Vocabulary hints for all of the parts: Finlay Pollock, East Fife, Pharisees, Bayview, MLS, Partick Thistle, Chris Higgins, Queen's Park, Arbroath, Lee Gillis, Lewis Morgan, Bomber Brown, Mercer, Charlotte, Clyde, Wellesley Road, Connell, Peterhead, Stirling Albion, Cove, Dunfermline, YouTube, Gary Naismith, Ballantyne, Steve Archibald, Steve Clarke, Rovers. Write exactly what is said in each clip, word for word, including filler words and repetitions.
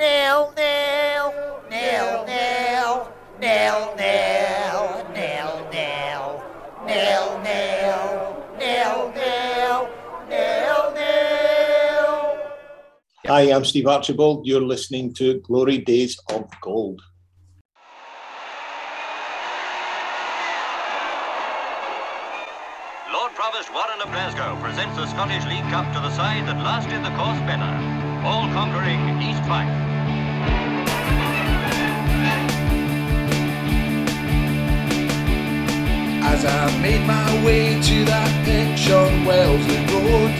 nil, nil, nil, nil, nil, nil, nil, nil, nil, nil, nil, nil, nil, nil. Hi, I'm Steve Archibald. You're listening to Glory Days of Gold. Warren of Glasgow presents the Scottish League Cup to the side that lasted the course better, all-conquering East Fife. As I made my way to that pitch on Wellesley Road,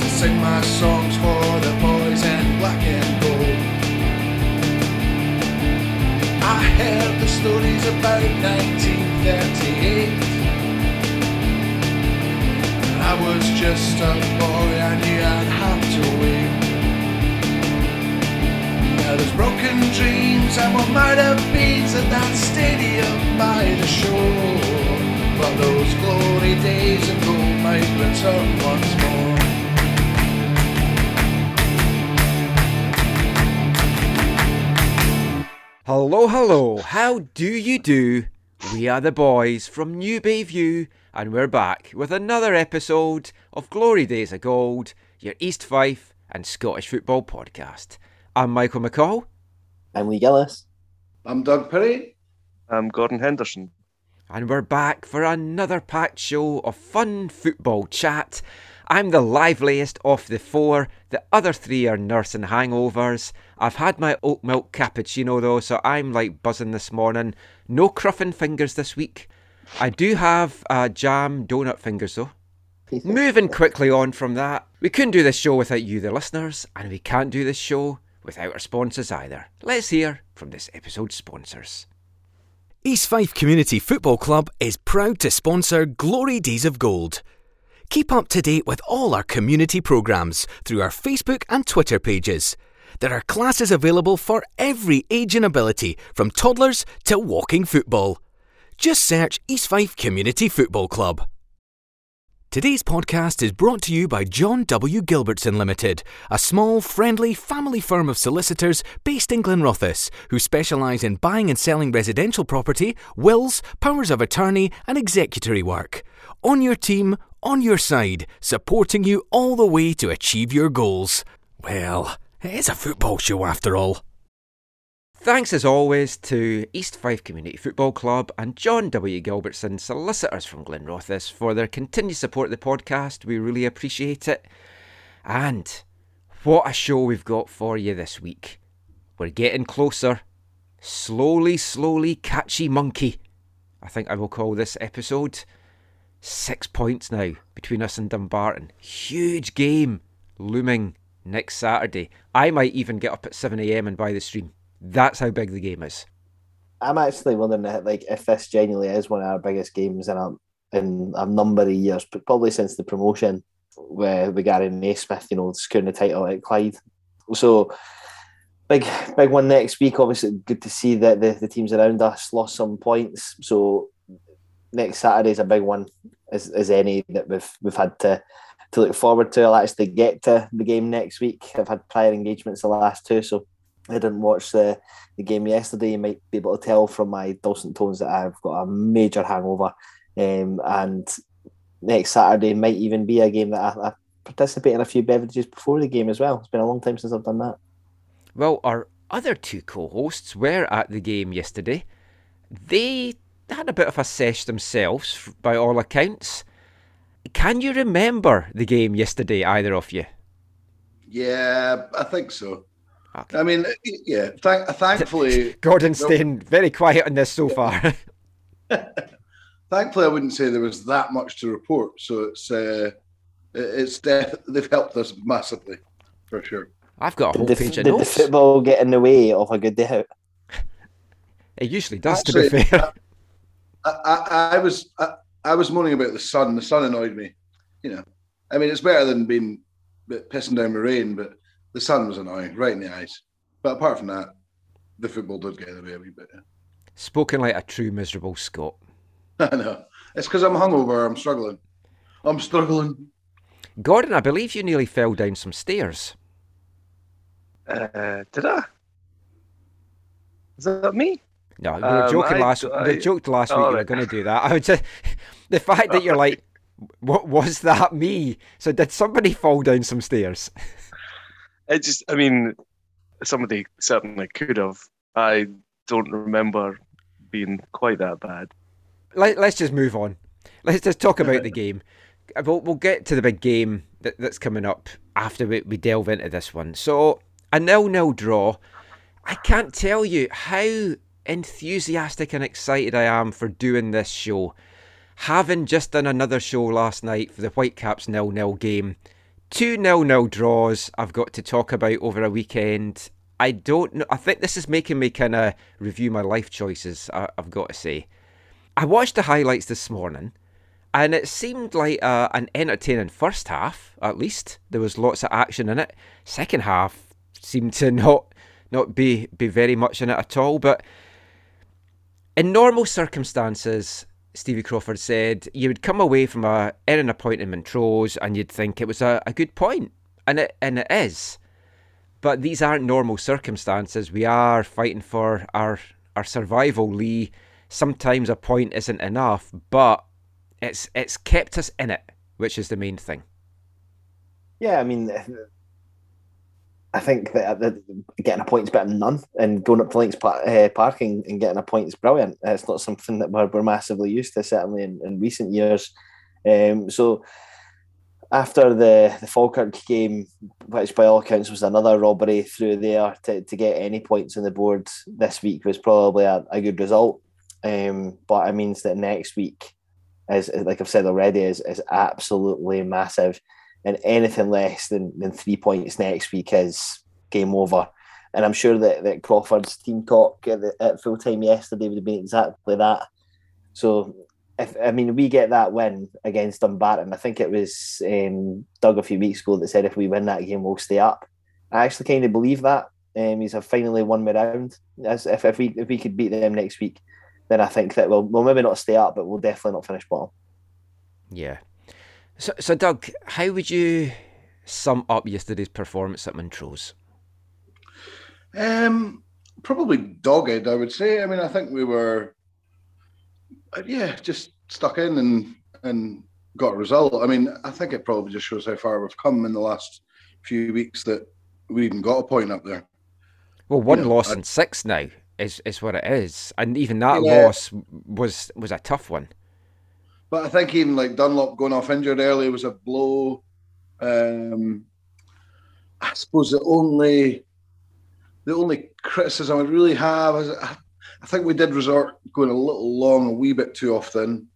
to sing my songs for the boys in black and gold, I heard the stories about nineteen thirty-eight. I was just a boy, I knew I'd have to wait. Now there's broken dreams and what might have been at that stadium by the shore. But those glory days of gold might return once more. Hello, hello, how do you do? We are the boys from New Bayview, and we're back with another episode of Glory Days of Gold, your East Fife and Scottish football podcast. I'm Michael McCall. I'm Lee Gillis. I'm Doug Perry. I'm Gordon Henderson. And we're back for another packed show of fun football chat. I'm the liveliest of the four. The other three are nursing hangovers. I've had my oat milk cappuccino though, so I'm like buzzing this morning. No cruffing fingers this week. I do have uh, jam donut fingers though. Moving quickly on from that, we couldn't do this show without you, the listeners, and we can't do this show without our sponsors either. Let's hear from this episode's sponsors. East Fife Community Football Club is proud to sponsor Glory Days of Gold. Keep up to date with all our community programmes through our Facebook and Twitter pages. There are classes available for every age and ability, from toddlers to walking football. Just search East Fife Community Football Club. Today's podcast is brought to you by John W. Gilbertson Limited, a small, friendly, family firm of solicitors based in Glenrothes, who specialise in buying and selling residential property, wills, powers of attorney and executory work. On your team, on your side, supporting you all the way to achieve your goals. Well, it is a football show after all. Thanks as always to East Fife Community Football Club and John W. Gilbertson, solicitors from Glenrothes, for their continued support of the podcast. We really appreciate it. And what a show we've got for you this week. We're getting closer. Slowly, slowly, catchy monkey, I think I will call this episode. Six points now between us and Dumbarton. Huge game looming next Saturday. I might even get up at seven a.m. and buy the stream. That's how big the game is. I'm actually wondering like if this genuinely is one of our biggest games in a, in a number of years, but probably since the promotion with, with Gary Naismith, you know, securing the title at Clyde. So big big one next week. Obviously good to see that the, the teams around us lost some points. So next Saturday is a big one as, as any that we've we've had to to look forward to. I'll actually get to the game next week. I've had prior engagements the last two, so I didn't watch the, the game yesterday. You might be able to tell from my dulcet tones that I've got a major hangover. Um, and next Saturday might even be a game that I, I participate in a few beverages before the game as well. It's been a long time since I've done that. Well, our other two co-hosts were at the game yesterday. They had a bit of a sesh themselves, by all accounts. Can you remember the game yesterday, either of you? Yeah, I think so. Okay. I mean, yeah, thank, thankfully... Gordon's staying very quiet on this so far. Thankfully, I wouldn't say there was that much to report, so it's uh, it's def- they've helped us massively, for sure. I've got a whole did page the, of notes. Did the football get in the way of a good day out? It usually does, actually, to be fair. I, I, I, was, I, I was moaning about the sun. The sun annoyed me, you know. I mean, it's better than being pissing down the rain, but... The sun was annoying, right in the eyes. But apart from that, the football did get away a wee bit. Yeah. Spoken like a true miserable Scot. I know. It's because I'm hungover, I'm struggling. I'm struggling. Gordon, I believe you nearly fell down some stairs. Uh, did I? Is that me? No, we were um, joking I, last. I, we joked last oh, week. You were right. going to do that. I would say the fact that you're like, what was that? Me? So did somebody fall down some stairs? It just. I mean, somebody certainly could have. I don't remember being quite that bad. Let, let's just move on. Let's just talk about the game. We'll, we'll get to the big game that, that's coming up after we, we delve into this one. So a nil-nil draw. I can't tell you how enthusiastic and excited I am for doing this show. Having just done another show last night for the Whitecaps nil-nil game. Two nil-nil draws I've got to talk about over a weekend. I don't know. I think this is making me kind of review my life choices, I, I've got to say. I watched the highlights this morning, and it seemed like uh, an entertaining first half, at least. There was lots of action in it. Second half seemed to not not be, be very much in it at all. But in normal circumstances, Stevie Crawford said, you would come away from a earning a point in Montrose and you'd think it was a, a good point. And it, and it is. But these aren't normal circumstances. We are fighting for our, our survival, Lee. Sometimes a point isn't enough, but it's it's kept us in it, which is the main thing. Yeah, I mean, I think that, that getting a point is better than none, and going up to Links uh, Park and, and getting a point is brilliant. It's not something that we're, we're massively used to, certainly in, in recent years. Um, so after the, the Falkirk game, which by all accounts was another robbery through there, to, to get any points on the board this week was probably a, a good result. Um, but it means that next week, as like I've said already, is is absolutely massive, and anything less than, than three points next week is game over. And I'm sure that, that Crawford's team talk at, at full time yesterday would have been exactly that. So if I mean we get that win against Dumbarton, I think it was um, Doug a few weeks ago that said if we win that game we'll stay up. I actually kind of believe that. Um, he's finally won me round. As if if we if we could beat them next week, then I think that we'll, we'll maybe not stay up, but we'll definitely not finish bottom. Yeah. So, so Doug, how would you sum up yesterday's performance at Montrose? Um, probably dogged, I would say. I mean, I think we were, yeah, just stuck in and and got a result. I mean, I think it probably just shows how far we've come in the last few weeks that we even got a point up there. Well, one you know, loss I, and six now. Is is what it is, and even that yeah. loss was was a tough one. But I think even like Dunlop going off injured early was a blow. Um, I suppose the only the only criticism I really have is I, I think we did resort going a little long, a wee bit too often,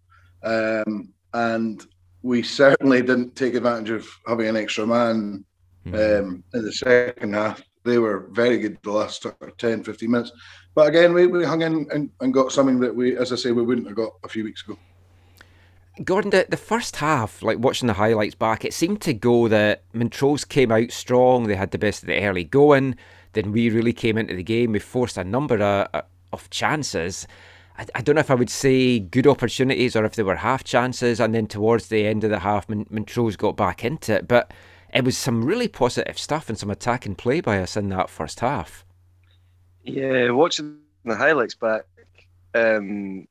um, and we certainly didn't take advantage of having an extra man mm. um, in the second half. They were very good the last ten, fifteen minutes. But again, we, we hung in and, and got something that we, as I say, we wouldn't have got a few weeks ago. Gordon, the, the first half, like watching the highlights back, it seemed to go that Montrose came out strong. They had the best of the early going. Then we really came into the game. We forced a number of, of chances. I, I don't know if I would say good opportunities or if they were half chances. And then towards the end of the half, Montrose got back into it. But it was some really positive stuff and some attacking play by us in that first half. Yeah, watching the highlights back, um,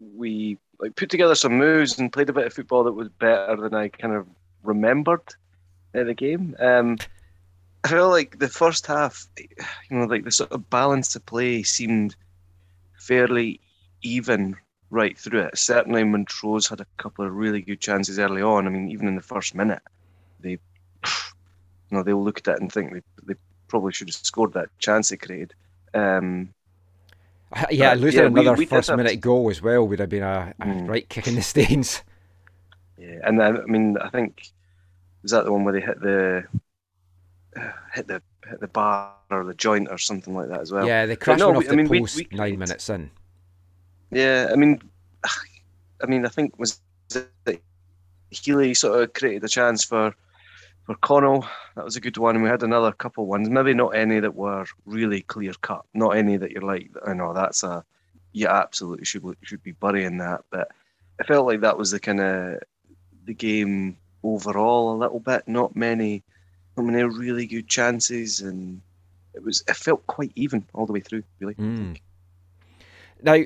we like put together some moves and played a bit of football that was better than I kind of remembered in the game. Um, I feel like the first half, you know, like the sort of balance of play seemed fairly even right through it. Certainly Montrose had a couple of really good chances early on. I mean, even in the first minute. They, you know, they'll look at it and think they, they probably should have scored that chance they created. Um, yeah, losing yeah, another we, we first minute have... goal as well would have been a, a mm. right kick in the stains. Yeah, and then, I mean, I think was that the one where they hit the uh, hit the hit the bar or the joint or something like that as well. Yeah, they crashed no, off we, the I mean, post we, we, nine minutes in. Yeah, I mean, I mean, I think was. It, Healy sort of created a chance for for Connell. That was a good one. And we had another couple ones. Maybe not any that were really clear cut. Not any that you're like, I know that's a you absolutely should should be burying that. But I felt like that was the kind of the game overall a little bit. Not many so many really good chances, and it was it felt quite even all the way through, really. Mm. Now,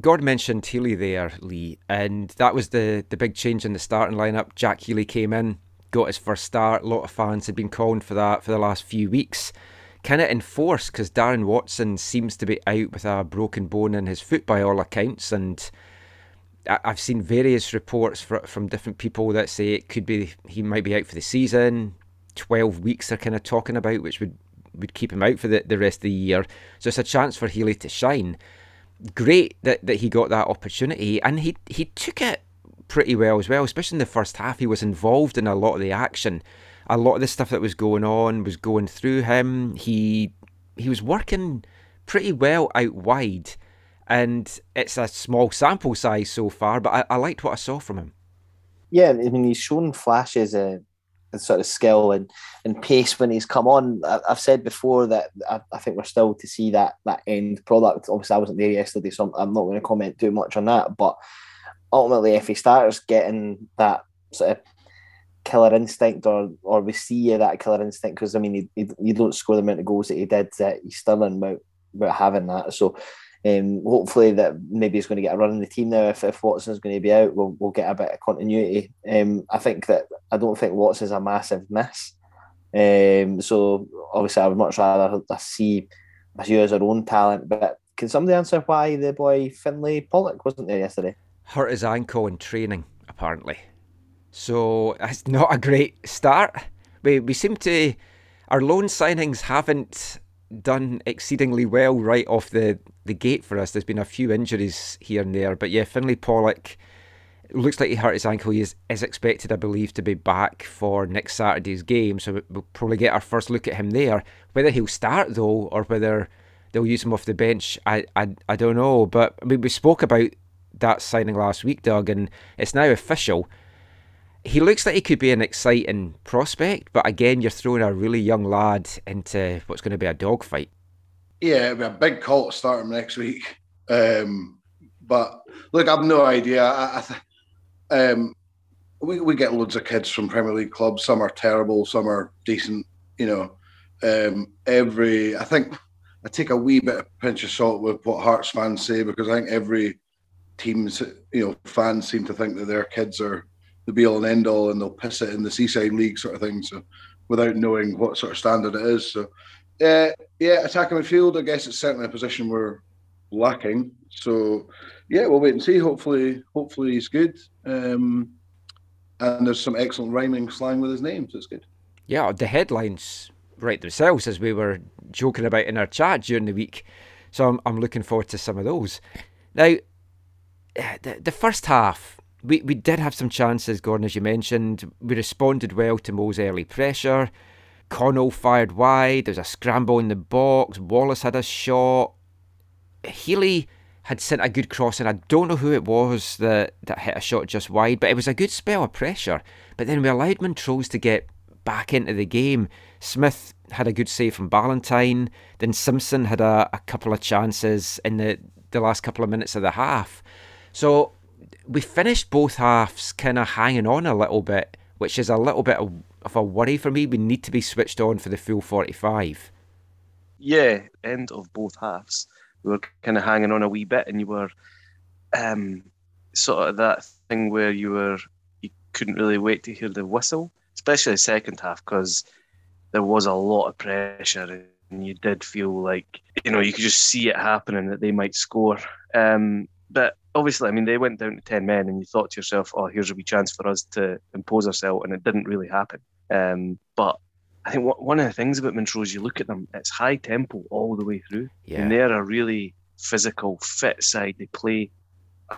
Gord mentioned Healy there, Lee, and that was the, the big change in the starting lineup. Jack Healy came in, got his first start. A lot of fans had been calling for that for the last few weeks. Kind of enforced, because Darren Watson seems to be out with a broken bone in his foot by all accounts, and I've seen various reports from different people that say it could be he might be out for the season. twelve weeks they're kind of talking about, which would, would keep him out for the, the rest of the year. So it's a chance for Healy to shine. Great that, that he got that opportunity, and he he took it pretty well as well, especially in the first half. He was involved in a lot of the action. A lot of the stuff that was going on was going through him. He he was working pretty well out wide, and it's a small sample size so far, but I, I liked what I saw from him. Yeah, I mean, he's shown flashes of sort of skill and, and pace when he's come on. I, I've said before that I, I think we're still to see that that end product. Obviously, I wasn't there yesterday, so I'm, I'm not going to comment too much on that, but ultimately, if he starts getting that sort of killer instinct, or or we see that killer instinct, because, I mean, he, he, you don't score the amount of goals that he did that he's Stirling without, without having that, so... Um, hopefully that maybe he's going to get a run in the team now. If, if Watson's going to be out, we'll, we'll get a bit of continuity. Um, I think that I don't think Watson's a massive miss. Um, so obviously I would much rather see his own talent. But can somebody answer why the boy Finlay Pollock wasn't there yesterday? Hurt his ankle in training, apparently. So that's not a great start. We we seem to our loan signings haven't done exceedingly well right off the, the gate for us. There's been a few injuries here and there, but yeah, Finlay Pollock looks like he hurt his ankle. He is, is expected, I believe, to be back for next Saturday's game, so we'll probably get our first look at him there. Whether he'll start though, or whether they'll use him off the bench, I I, I don't know. But I mean, we spoke about that signing last week, Doug, and it's now official. He looks like he could be an exciting prospect, but again, you're throwing a really young lad into what's going to be a dogfight. Yeah, it'll be a big call to start him next week. Um, but look, I've no idea. I, I th- um, we we get loads of kids from Premier League clubs. Some are terrible, some are decent. You know, um, every I think I take a wee bit of pinch of salt with what Hearts fans say, because I think every team's you know fans seem to think that their kids are the be all and end all, and they'll piss it in the Seaside League sort of thing, so without knowing what sort of standard it is. So uh, yeah, attacking midfield, I guess it's certainly a position we're lacking. So yeah, we'll wait and see. Hopefully hopefully he's good. Um, and there's some excellent rhyming slang with his name, so it's good. Yeah, the headlines write themselves, as we were joking about in our chat during the week. So I'm, I'm looking forward to some of those. Now, the, the first half, We we did have some chances, Gordon, as you mentioned. We responded well to Mo's early pressure. Connell fired wide. There was a scramble in the box. Wallace had a shot. Healy had sent a good cross, and I don't know who it was that, that hit a shot just wide, but it was a good spell of pressure. But then we allowed Montrose to get back into the game. Smith had a good save from Ballantyne. Then Simpson had a, a couple of chances in the, the last couple of minutes of the half. So we finished both halves kind of hanging on a little bit, which is a little bit of, of a worry for me. We need to be switched on for the full forty-five. Yeah, end of both halves. We were kind of hanging on a wee bit, and you were um, sort of that thing where you were you couldn't really wait to hear the whistle, especially the second half, because there was a lot of pressure, and you did feel like, you know, you could just see it happening that they might score. Um, but obviously, I mean, they went down to ten men, and you thought to yourself, oh, here's a wee chance for us to impose ourselves, and it didn't really happen. Um, but I think w- one of the things about Montrose, you look at them, it's high tempo all the way through. Yeah. And they're a really physical, fit side. They play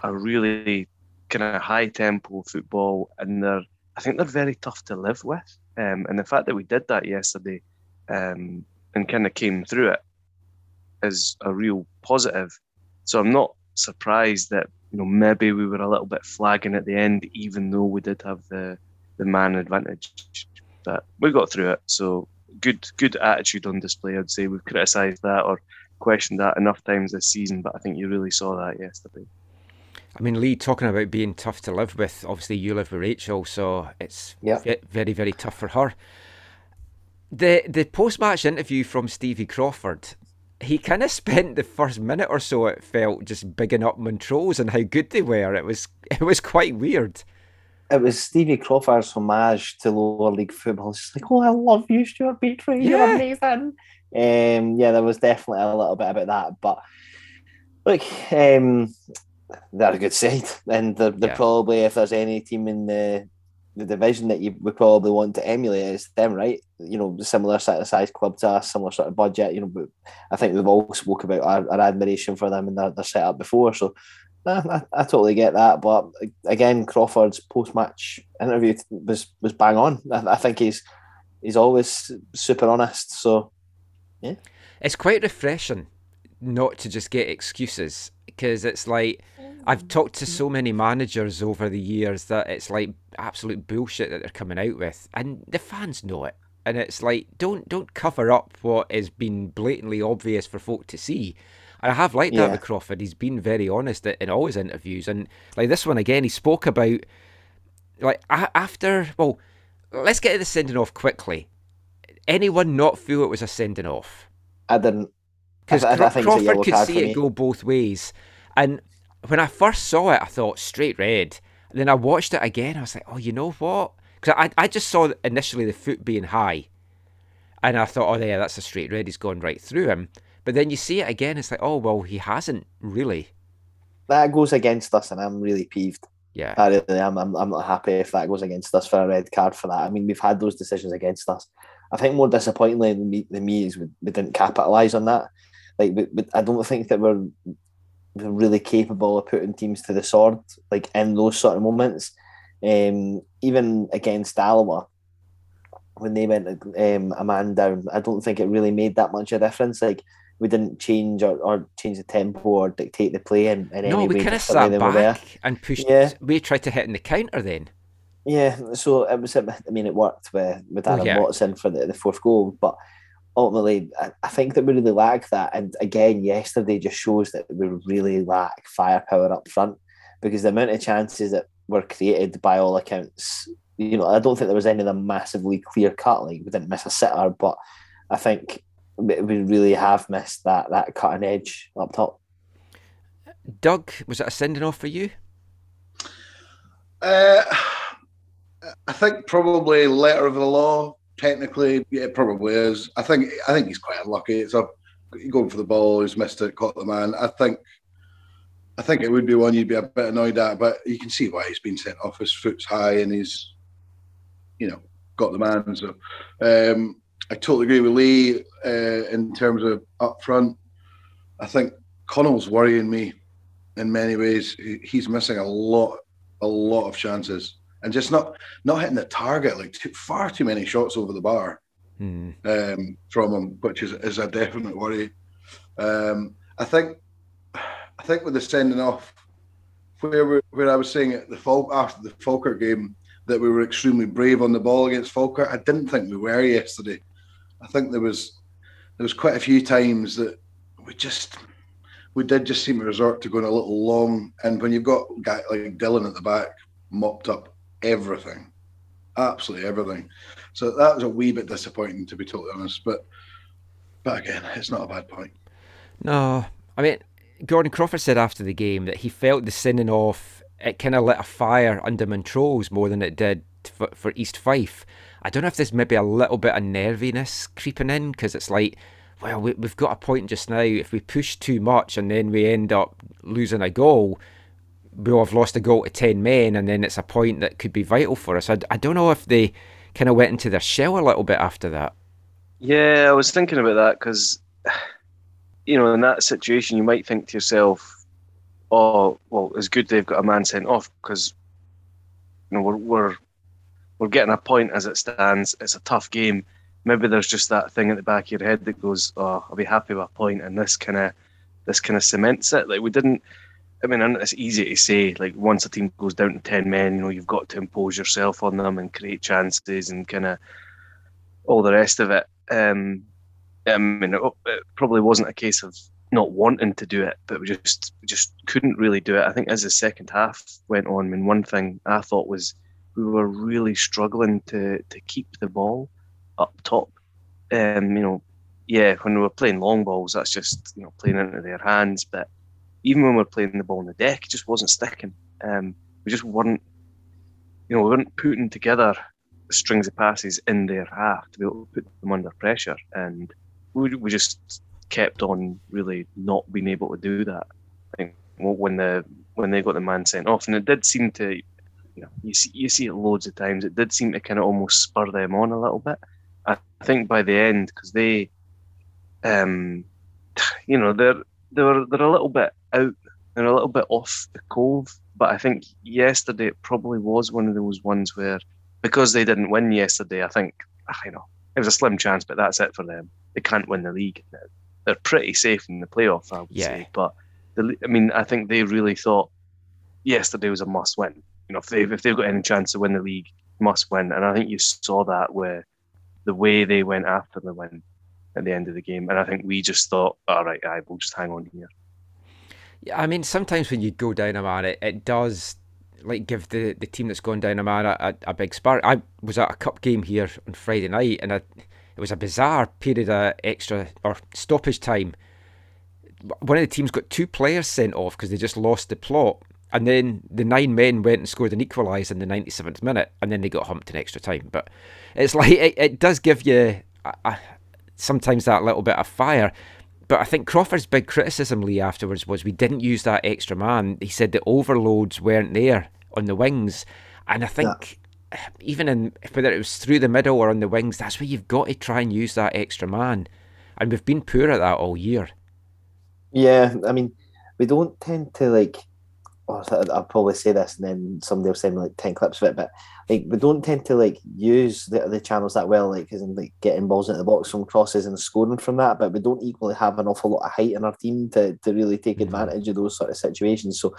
a really kind of high tempo football, and they're, I think they're very tough to live with. Um, and the fact that we did that yesterday um, and kind of came through it is a real positive. So I'm not surprised that, you know, maybe we were a little bit flagging at the end, even though we did have the the man advantage, but we got through it. So good good attitude on display. I'd say we've criticised that or questioned that enough times this season, but I think you really saw that yesterday. I mean, Lee, talking about being tough to live with, obviously you live with Rachel, so it's yep. very, very tough for her. The the post-match interview from Stevie Crawford, he kind of spent the first minute or so, it felt, just bigging up Montrose and how good they were. It was it was quite weird. It was Stevie Crawford's homage to lower league football. It's just like, oh, I love you, Stuart Beatrice. You're yeah. amazing. Um, yeah, there was definitely a little bit about that. But look, um, they're a good side. And they're, they're yeah. probably, if there's any team in the the division that you would probably want to emulate, it's them, right? You know, similar sort of size club to us, similar sort of budget. You know, but I think we've all spoke about our, our admiration for them and their, their setup before. So nah, I, I totally get that. But again, Crawford's post-match interview was was bang on. I, I think he's he's always super honest. So yeah, it's quite refreshing not to just get excuses, because it's like, I've talked to so many managers over the years that it's like absolute bullshit that they're coming out with, and the fans know it. And it's like, don't don't cover up what has been blatantly obvious for folk to see. And I have liked yeah. that with Crawford. He's been very honest in all his interviews, and like this one again, he spoke about like after. Well, let's get to the sending off quickly. Anyone not feel it was a sending off? I didn't. Because Crawford could see it go both ways. And when I first saw it, I thought, straight red. And then I watched it again. I was like, oh, you know what? Because I, I just saw initially the foot being high. And I thought, oh, yeah, that's a straight red. He's gone right through him. But then you see it again. It's like, oh, well, he hasn't really. That goes against us, and I'm really peeved. Yeah. I really am. I'm, I'm not happy if that goes against us for a red card for that. I mean, we've had those decisions against us. I think more disappointingly than me, than me is we, we didn't capitalise on that. Like, but, but I don't think that we're really capable of putting teams to the sword, like in those sort of moments. Um, even against Alloa, when they went um, a man down, I don't think it really made that much of a difference. Like, we didn't change or, or change the tempo or dictate the play in, in no, any way. No, we kind of sat back and pushed. Yeah. We tried to hit in the counter then. Yeah, so it was. I mean, it worked with with Darren oh, yeah. Watson for the, the fourth goal, but ultimately, I think that we really lack that. And again, yesterday just shows that we really lack firepower up front, because the amount of chances that were created, by all accounts, you know, I don't think there was any of them massively clear cut. Like, we didn't miss a sitter, but I think we really have missed that that cutting edge up top. Doug, was it a sending off for you? Uh, I think probably letter of the law. Technically, yeah, it probably is. I think I think he's quite unlucky. It's up going for the ball. He's missed it, caught the man. I think I think it would be one you'd be a bit annoyed at, but you can see why he's been sent off. His foot's high, and he's, you know, got the man. So um, I totally agree with Lee uh, in terms of up front. I think Connell's worrying me in many ways. He's missing a lot, a lot of chances. And just not not hitting the target, like too, far too many shots over the bar mm. um, from him, which is, is a definite worry. Um, I think I think with the sending off, where we, where I was saying at the Fal- after the Falkirk game that we were extremely brave on the ball against Falkirk, I didn't think we were yesterday. I think there was there was quite a few times that we just we did just seem to resort to going a little long, and when you've got a guy like Dylan at the back mopped up everything, absolutely everything. So that was a wee bit disappointing, to be totally honest. But, but again, it's not a bad point. No, I mean, Gordon Crawford said after the game that he felt the sending off, it kind of lit a fire under Montrose more than it did for, for East Fife. I don't know if there's maybe a little bit of nerviness creeping in, because it's like, well, we, we've got a point just now. If we push too much and then we end up losing a goal, we'll have lost a goal to ten men, and then it's a point that could be vital for us. I, I don't know if they kind of went into their shell a little bit after that. Yeah, I was thinking about that, because, you know, in that situation, you might think to yourself, oh, well, it's good they've got a man sent off, because, you know, we're, we're, we're getting a point as it stands. It's a tough game. Maybe there's just that thing at the back of your head that goes, oh, I'll be happy with a point, and this kind of this kind of cements it. Like, we didn't... I mean, it's easy to say, like, once a team goes down to ten men, you know, you've got to impose yourself on them and create chances and kind of all the rest of it. Um, I mean, it, it probably wasn't a case of not wanting to do it, but we just we just couldn't really do it. I think as the second half went on, I mean, one thing I thought was we were really struggling to, to keep the ball up top. um, you know, yeah, when we were playing long balls, that's just, you know, playing into their hands. But even when we were playing the ball on the deck, it just wasn't sticking. Um, we just weren't, you know, we weren't putting together strings of passes in their half to be able to put them under pressure. And we, we just kept on really not being able to do that. I think when the when they got the man sent off, and it did seem to, you know, you see, you see it loads of times, it did seem to kind of almost spur them on a little bit. I think by the end, because they, um, you know, they're they were they're a little bit out, they're a little bit off the Cove. But I think yesterday it probably was one of those ones where, because they didn't win yesterday, I think, I know, it was a slim chance, but that's it for them. They can't win the league now. They're pretty safe in the playoff, I would yeah. say. But the, I mean, I think they really thought yesterday was a must-win. You know, if they've if they've got any chance to win the league, must win. And I think you saw that with the way they went after the win at the end of the game. And I think we just thought, all right, I will just hang on here. Yeah, I mean, sometimes when you go down a man, it, it does like give the, the team that's gone down a man a, a, a big spark. I was at a cup game here on Friday night, and I, it was a bizarre period of extra or stoppage time. One of the teams got two players sent off because they just lost the plot, and then the nine men went and scored an equaliser in the ninety-seventh minute, and then they got humped in extra time. But it's like it, it does give you a, a, sometimes that little bit of fire. But I think Crawford's big criticism, Lee, afterwards was we didn't use that extra man. He said the overloads weren't there on the wings, and I think yeah. even in whether it was through the middle or on the wings, that's where you've got to try and use that extra man, and we've been poor at that all year. Yeah, I mean, we don't tend to like. Oh, I'll probably say this, and then somebody will send me like ten clips of it. But like, we don't tend to like use the, the channels that well, like as in like getting balls into the box from crosses and scoring from that. But we don't equally have an awful lot of height in our team to to really take advantage of those sort of situations. So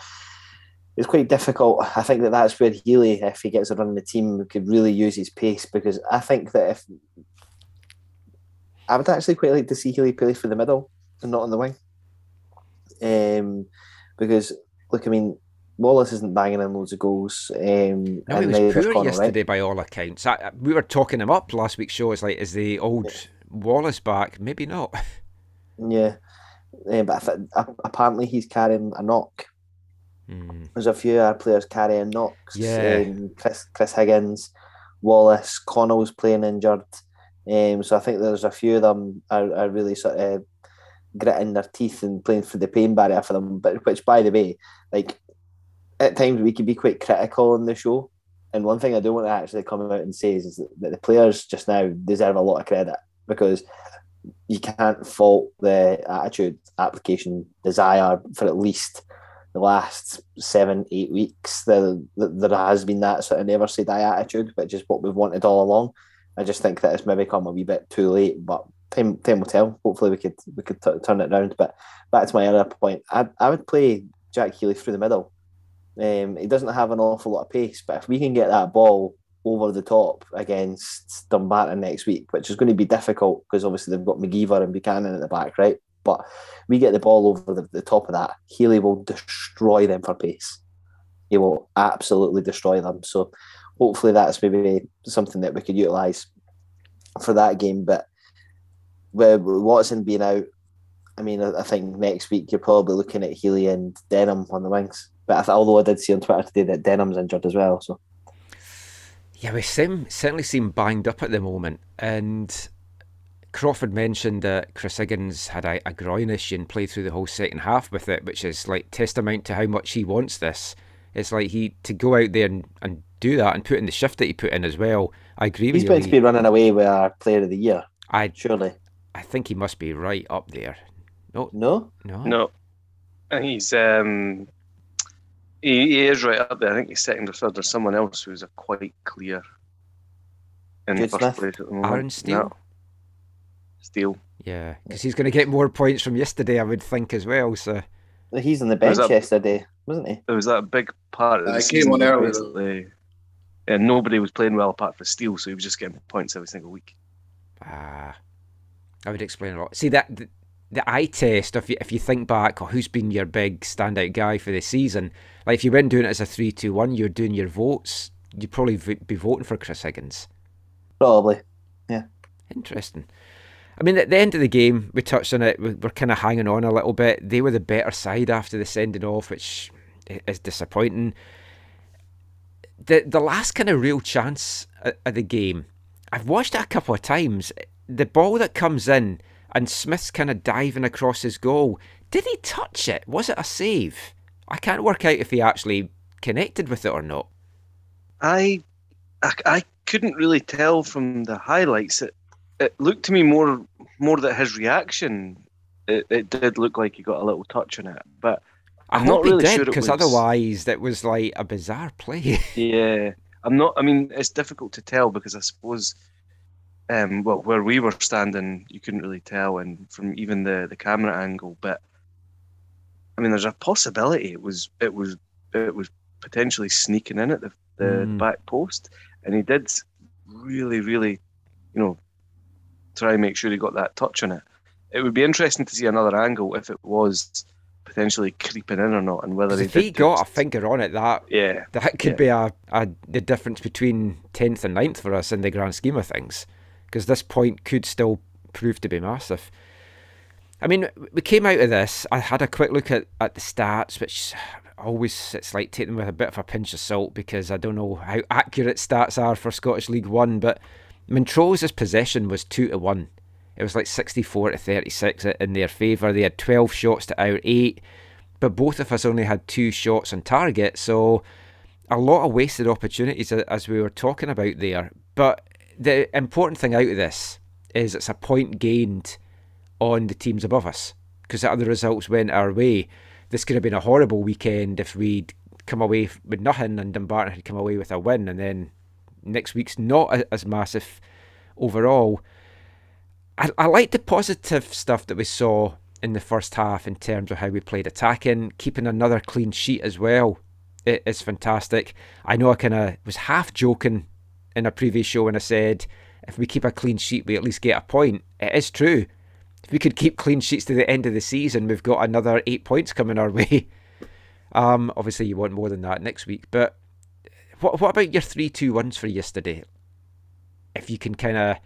it's quite difficult. I think that that's where Healy, if he gets a run in the team, could really use his pace, because I think that if I would actually quite like to see Healy play for the middle and not on the wing. Um, because look, I mean, Wallace isn't banging in loads of goals. Um, no, and he was poor Connell, yesterday, right? By all accounts. I, we were talking him up last week's show. It's like, is the old yeah. Wallace back? Maybe not. Yeah, yeah but I, I, apparently he's carrying a knock. Mm. There's a few our players carrying knocks. Yeah, um, Chris, Chris Higgins, Wallace, Connell's playing injured. Um, so I think there's a few of them are, are really sort of gritting their teeth and playing for the pain barrier for them, but which, by the way, like at times we can be quite critical on the show, and one thing I do want to actually come out and say is, is that the players just now deserve a lot of credit, because you can't fault the attitude, application, desire for at least the last seven, eight weeks. There, there has been that sort of never say die attitude, which is what we've wanted all along. I just think that it's maybe come a wee bit too late, but Time, time will tell. Hopefully we could we could t- turn it around. But back to my other point, I I would play Jack Healy through the middle. Um, he doesn't have an awful lot of pace, but if we can get that ball over the top against Dumbarton next week, which is going to be difficult because obviously they've got McGeever and Buchanan at the back, right? But we get the ball over the, the top of that, Healy will destroy them for pace. He will absolutely destroy them. So hopefully that's maybe something that we could utilise for that game. But with Watson being out, I mean, I think next week you're probably looking at Healy and Denham on the wings. But I th- although I did see on Twitter today that Denham's injured as well, so yeah, we seem certainly seem banged up at the moment. And Crawford mentioned that Chris Higgins had a, a groin issue and played through the whole second half with it, which is like testament to how much he wants this. It's like he to go out there and, and do that and put in the shift that he put in as well. I agree with you. He's meant to be running away with our Player of the Year. I surely. I think he must be right up there. No, no, no, no. He's um, he, he is right up there. I think he's second or third, or someone else who's a quite clear in Jude the first Smith. Place at the moment. Aaron Steele, no. Steele, yeah, because he's going to get more points from yesterday, I would think, as well. So he's on the bench was that, yesterday, wasn't he? There was that big part. Of the I came on early, and nobody was playing well apart from Steele, so he was just getting points every single week. Ah. I would explain a lot. See, that the, the eye test, if you, if you think back, oh, who's been your big standout guy for the season? Like, if you weren't doing it as a three two one, you're doing your votes, you'd probably v- be voting for Chris Higgins. Probably, yeah. Interesting. I mean, at the end of the game, we touched on it, we were kind of hanging on a little bit. They were the better side after the sending off, which is disappointing. The the last kind of real chance of the game, I've watched it a couple of times. The ball that comes in and Smith's kind of diving across his goal, did he touch it? Was it a save? I can't work out if he actually connected with it or not. I, I, I couldn't really tell from the highlights. It, it looked to me more more that his reaction, it, it did look like he got a little touch on it, but I'm I hope not really he did, because sure otherwise that was like a bizarre play. Yeah, I'm not. I mean, it's difficult to tell because I suppose, um, well, where we were standing, you couldn't really tell, and from even the, the camera angle. But I mean, there's a possibility it was it was it was potentially sneaking in at the, the mm. back post, and he did really, really, you know, try and make sure he got that touch on it. It would be interesting to see another angle if it was potentially creeping in or not, and whether he if he got it. a finger on it, that yeah, that could yeah. be a, a the difference between tenth and ninth for us in the grand scheme of things, because this point could still prove to be massive. I mean, we came out of this. I had a quick look at, at the stats, which always it's like taking them with a bit of a pinch of salt, because I don't know how accurate stats are for Scottish League One. But Montrose's possession was two to one. It was like sixty-four to thirty-six in their favour. They had twelve shots to our eight, but both of us only had two shots on target, so a lot of wasted opportunities as we were talking about there. But the important thing out of this is it's a point gained on the teams above us, because the other results went our way. This could have been a horrible weekend if we'd come away with nothing and Dumbarton had come away with a win, and then next week's not as massive overall. I, I like the positive stuff that we saw in the first half in terms of how we played attacking. Keeping another clean sheet as well, it is fantastic. I know I kind of was half joking in a previous show when I said if we keep a clean sheet we at least get a point. It is true. If we could keep clean sheets to the end of the season, we've got another eight points coming our way. Um, obviously you want more than that next week, but what, what about your three two ones for yesterday? If you can kind of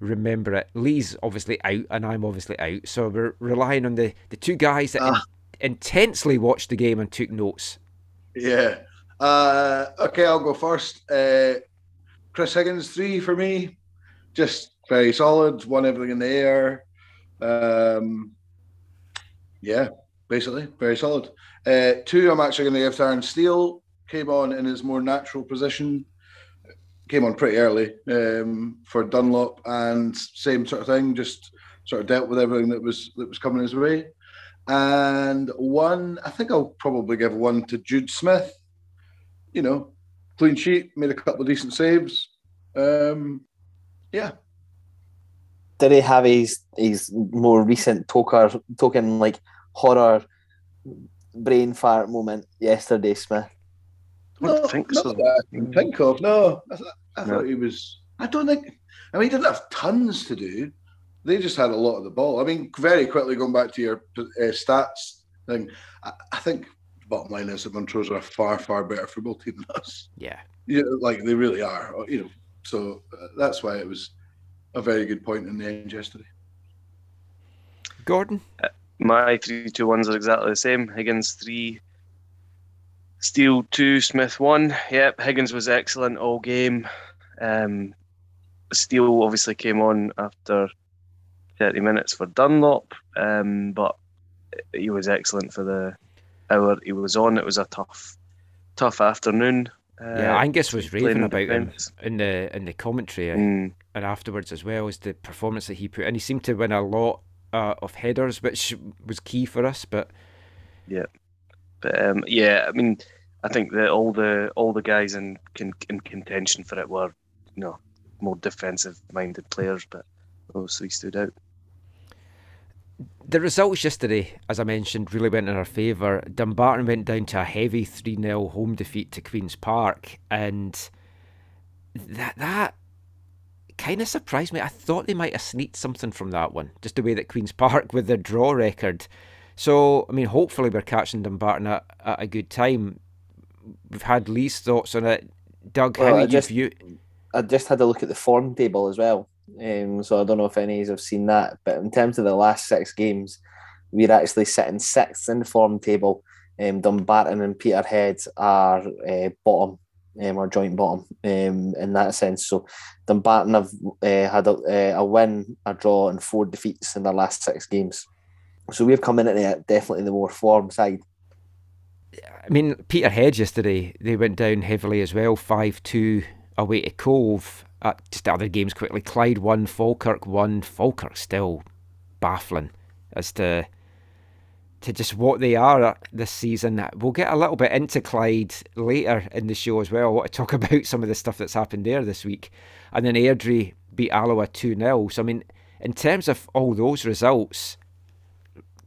remember it. Lee's obviously out and I'm obviously out, so we're relying on the, the two guys that uh, in, intensely watched the game and took notes. Yeah. Uh, okay, I'll go first. Uh, Chris Higgins, three for me. Just very solid. Won everything in the air. Um, yeah, basically. Very solid. Uh, two, I'm actually going to give to Aaron Steele. Came on in his more natural position. Came on pretty early um, for Dunlop, and same sort of thing, just sort of dealt with everything that was that was coming his way. And one, I think I'll probably give one to Jude Smith. You know, clean sheet, made a couple of decent saves. Um, yeah. Did he have his his more recent toker, token like horror brain fart moment yesterday, Smith? I don't no, think not so. That I can think of. No, I, th- I no. thought he was. I don't think. I mean, he didn't have tons to do. They just had a lot of the ball. I mean, very quickly going back to your uh, stats thing, I, I think the bottom line is that Montrose are a far, far better football team than us. Yeah, you know, like they really are. You know, so uh, that's why it was a very good point in the end yesterday. Gordon, uh, my three two ones are exactly the same. Higgins three. Steele two, Smith one. Yep, Higgins was excellent all game. Um, Steele obviously came on after thirty minutes for Dunlop, um, but he was excellent for the hour he was on. It was a tough, tough afternoon. Uh, yeah, Angus was raving about him in the in the commentary mm. and afterwards as well as the performance that he put in. He seemed to win a lot uh, of headers, which was key for us. But yeah. But um, yeah, I mean, I think that all the all the guys in, in in contention for it were, you know, more defensive-minded players, but obviously stood out. The results yesterday, as I mentioned, really went in our favour. Dumbarton went down to a heavy three nil home defeat to Queen's Park, and that that kind of surprised me. I thought they might have sneaked something from that one, just the way that Queen's Park, with their draw record. So, I mean, hopefully we're catching Dumbarton at, at a good time. We've had Lee's thoughts on it. Doug, well, how I do just, you view... I just had a look at the form table as well. Um, so I don't know if any of you have seen that. But in terms of the last six games, we're actually sitting sixth in the form table. Um, Dumbarton and Peterhead are uh, bottom, um, or joint bottom, um, in that sense. So Dumbarton have uh, had a, a win, a draw and four defeats in their last six games. So we've come in at definitely the more form side. I mean, Peterhead yesterday, they went down heavily as well, five two away to Cove. Uh, just the other games quickly, Clyde won, Falkirk won. Falkirk still baffling as to to just what they are this season. We'll get a little bit into Clyde later in the show as well. I want to talk about some of the stuff that's happened there this week. And then Airdrie beat Alloa two nil. So, I mean, in terms of all those results,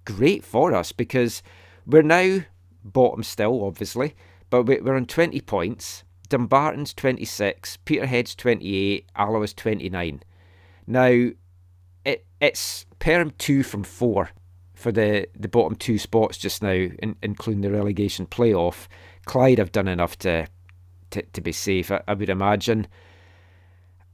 great for us, because we're now bottom still, obviously, but we're on twenty points. Dumbarton's twenty-six, Peterhead's twenty-eight, Alloa's twenty-nine. Now, it it's Perham two from four for the, the bottom two spots just now, in, including the relegation playoff. Clyde have done enough to to, to be safe, I, I would imagine.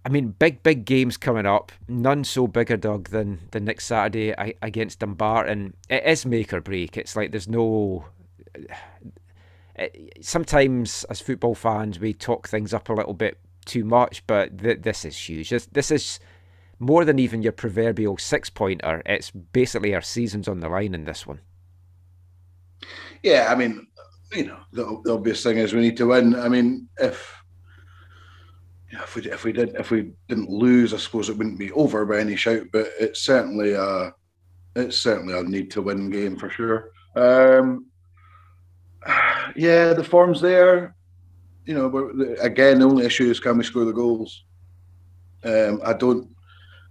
I mean, big, big games coming up. None so bigger, Doug, than, than next Saturday against Dumbarton. It is make or break. It's like there's no... Sometimes as football fans we talk things up a little bit too much, but th- this is huge. This, this is more than even your proverbial six pointer. It's basically our season's on the line in this one. Yeah, I mean, you know, the, the obvious thing is we need to win. I mean, if if we if we did if we didn't lose, I suppose it wouldn't be over by any shout. But it's certainly a it's certainly a need to win game for sure. Um, Yeah, the form's there, you know. But again, the only issue is can we score the goals? Um, I don't,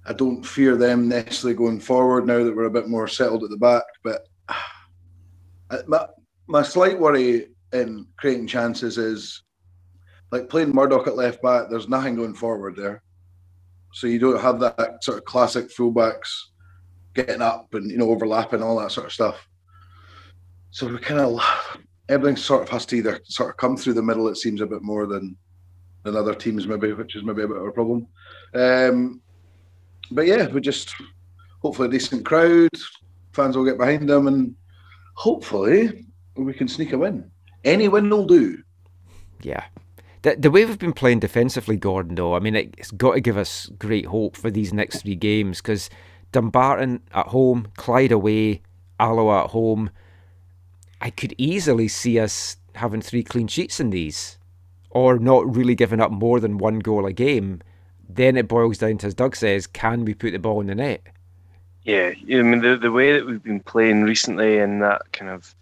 I don't fear them necessarily going forward now that we're a bit more settled at the back. But uh, my my slight worry in creating chances is, like playing Murdoch at left back. There's nothing going forward there, so you don't have that sort of classic fullbacks getting up and, you know, overlapping, all that sort of stuff. So we kind of. Everything sort of has to either sort of come through the middle, it seems, a bit more than than other teams maybe, which is maybe a bit of a problem. Um, but yeah, we just, hopefully a decent crowd, fans will get behind them, and hopefully we can sneak a win. Any win will do. Yeah. The, the way we've been playing defensively, Gordon, though, I mean, it's got to give us great hope for these next three games, because Dumbarton at home, Clyde away, Alloa at home, I could easily see us having three clean sheets in these, or not really giving up more than one goal a game. Then it boils down to, as Doug says, can we put the ball in the net? Yeah, I mean, the the way that we've been playing recently, and that kind of,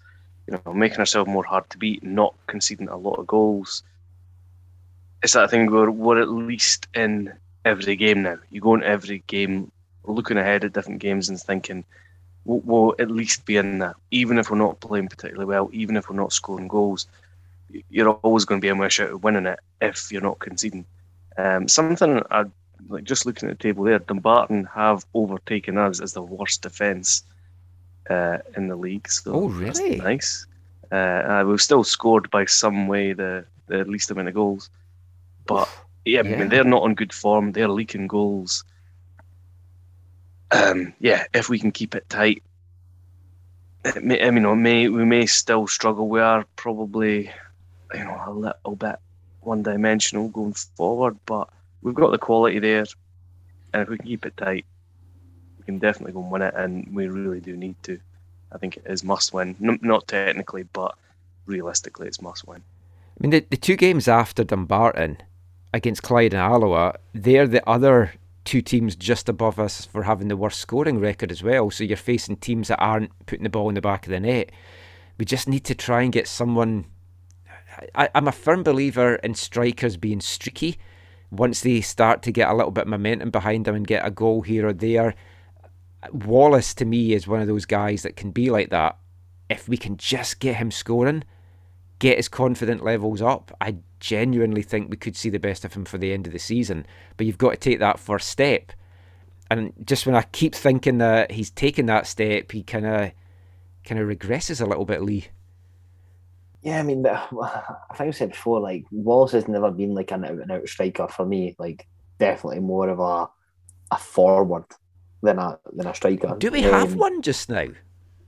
you know, making ourselves more hard to beat, not conceding a lot of goals, it's that thing where we're at least in every game now. You go into every game looking ahead at different games and thinking, we'll at least be in that. Even if we're not playing particularly well, even if we're not scoring goals, you're always going to be in with a shout of winning it if you're not conceding. Um, something, I, like just looking at the table there, Dumbarton have overtaken us as the worst defence uh, in the league. So oh, really? That's nice. Uh, uh, we've still scored by some way the, the least amount of goals. But yeah, yeah, I mean, they're not on good form. They're leaking goals. Um, yeah, if we can keep it tight, it may, I mean, we may, we may still struggle. We are probably, you know, a little bit one-dimensional going forward, but we've got the quality there, and if we can keep it tight, we can definitely go and win it. And we really do need to. I think it is must-win. No, not technically, but realistically, it's must-win. I mean, the, the two games after Dumbarton against Clyde and Alloa, they're the other two teams just above us for having the worst scoring record as well. So you're facing teams that aren't putting the ball in the back of the net. We just need to try and get someone. I, I'm a firm believer in strikers being streaky. Once they start to get a little bit of momentum behind them and get a goal here or there, Wallace to me is one of those guys that can be like that. If we can just get him scoring, get his confident levels up, I genuinely think we could see the best of him for the end of the season. But you've got to take that first step. And just when I keep thinking that he's taken that step, he kind of kind of regresses a little bit, Lee. Yeah, I mean, I think I said before, like, Wallace has never been like an out-and-out striker for me. Like, definitely more of a a forward than a than a striker. Do we have um, one just now?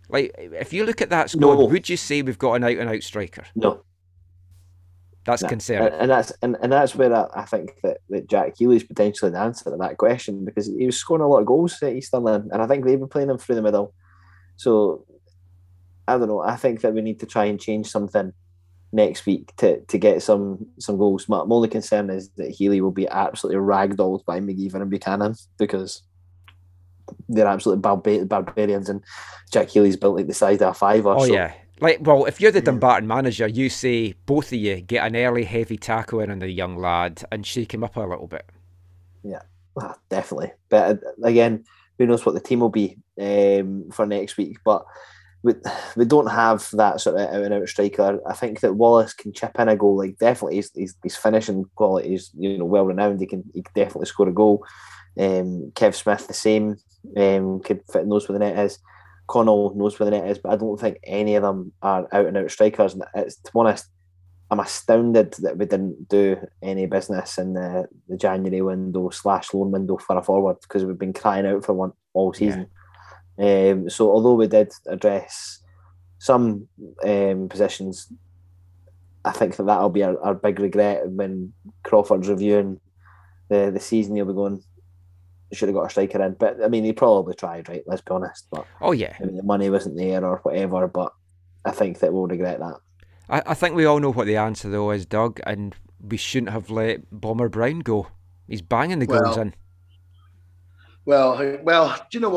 Like, if you look at that squad, no. would you say we've got an out and out striker? No. That's no. concerning, and that's and, and that's where I, I think that, that Jack Healy's potentially the answer to that question, because he was scoring a lot of goals at East Stirling, and I think they've been playing him through the middle. So I don't know. I think that we need to try and change something next week to, to get some some goals. My, my only concern is that Healy will be absolutely ragdolled by McGeever and Buchanan, because they're absolute barba- barbarians, and Jack Healy's built like the size of a fiver. Oh so. yeah. Like, well, if you're the Dumbarton manager, you say both of you get an early heavy tackle in on the young lad and shake him up a little bit. Yeah, well, definitely. But again, who knows what the team will be um, for next week. But we, we don't have that sort of out-and-out striker. I think that Wallace can chip in a goal. Like, definitely, his, his, his finishing quality is, you know, well-renowned. He can, he can definitely score a goal. Um, Kev Smith, the same. Um, could fit, knows where the net is. Connell knows where the net is, but I don't think any of them are out-and-out strikers. And it's, to be honest, I'm astounded that we didn't do any business in the, the January window slash loan window for a forward, because we've been crying out for one all season. Yeah. Um, so although we did address some um, positions, I think that that'll be our, our big regret when Crawford's reviewing the, the season. He'll be going, should have got a striker in, but I mean, he probably tried, right? Let's be honest. But oh yeah, I mean, the money wasn't there or whatever. But I think that we'll regret that. I, I think we all know what the answer though is, Doug, and we shouldn't have let Bomber Brown go. He's banging the well, goals in. Well, well, do you know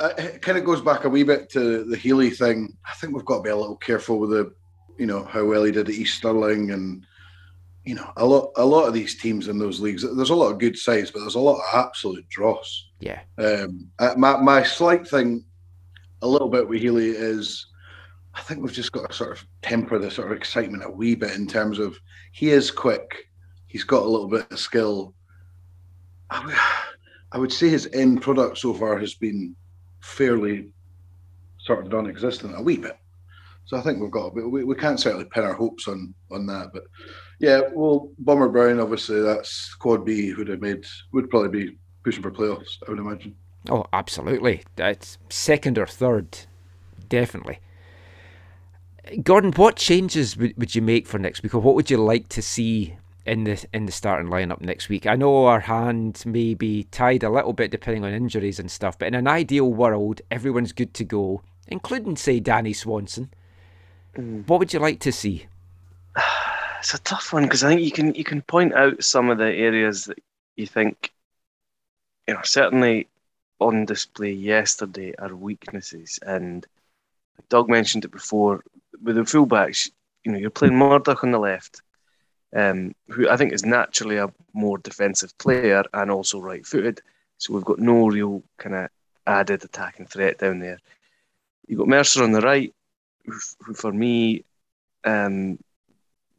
what? It kind of goes back a wee bit to the Healy thing. I think we've got to be a little careful with the, you know, how well he did at East Stirling and. You know, a lot, a lot of these teams in those leagues. There's a lot of good sides, but there's a lot of absolute dross. Yeah. Um, my my slight thing, a little bit with Healy is, I think we've just got to sort of temper the sort of excitement a wee bit in terms of he is quick, he's got a little bit of skill. I would, I would say his end product so far has been fairly sort of non-existent a wee bit. So I think we've got, we we can't certainly pin our hopes on on that, but. Yeah, well, Bomber Brown, obviously, that's squad B would have made, would probably be pushing for playoffs, I would imagine. Oh, absolutely. That's second or third, definitely. Gordon, what changes would, would you make for next week, or what would you like to see in the in the starting lineup next week? I know our hand may be tied a little bit depending on injuries and stuff, but in an ideal world, everyone's good to go, including, say, Danny Swanson. Mm. What would you like to see? It's a tough one, because I think you can you can point out some of the areas that you think, you know, certainly on display yesterday are weaknesses. And Doug mentioned it before with the fullbacks. You know, you're playing Murdoch on the left, um, who I think is naturally a more defensive player and also right-footed. So we've got no real kind of added attacking threat down there. You've got Mercer on the right, who, who for me. Um,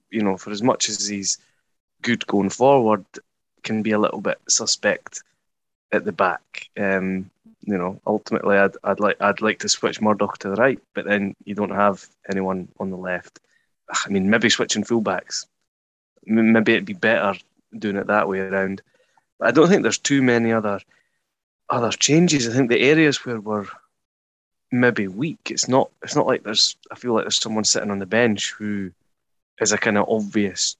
You know, for as much as he's good going forward, can be a little bit suspect at the back. Um, you know, ultimately, I'd I'd like I'd like to switch Murdoch to the right, but then you don't have anyone on the left. I mean, maybe switching fullbacks, maybe it'd be better doing it that way around. But I don't think there's too many other other changes. I think the areas where we're maybe weak, it's not it's not like there's. I feel like there's someone sitting on the bench who. Is a kind of obvious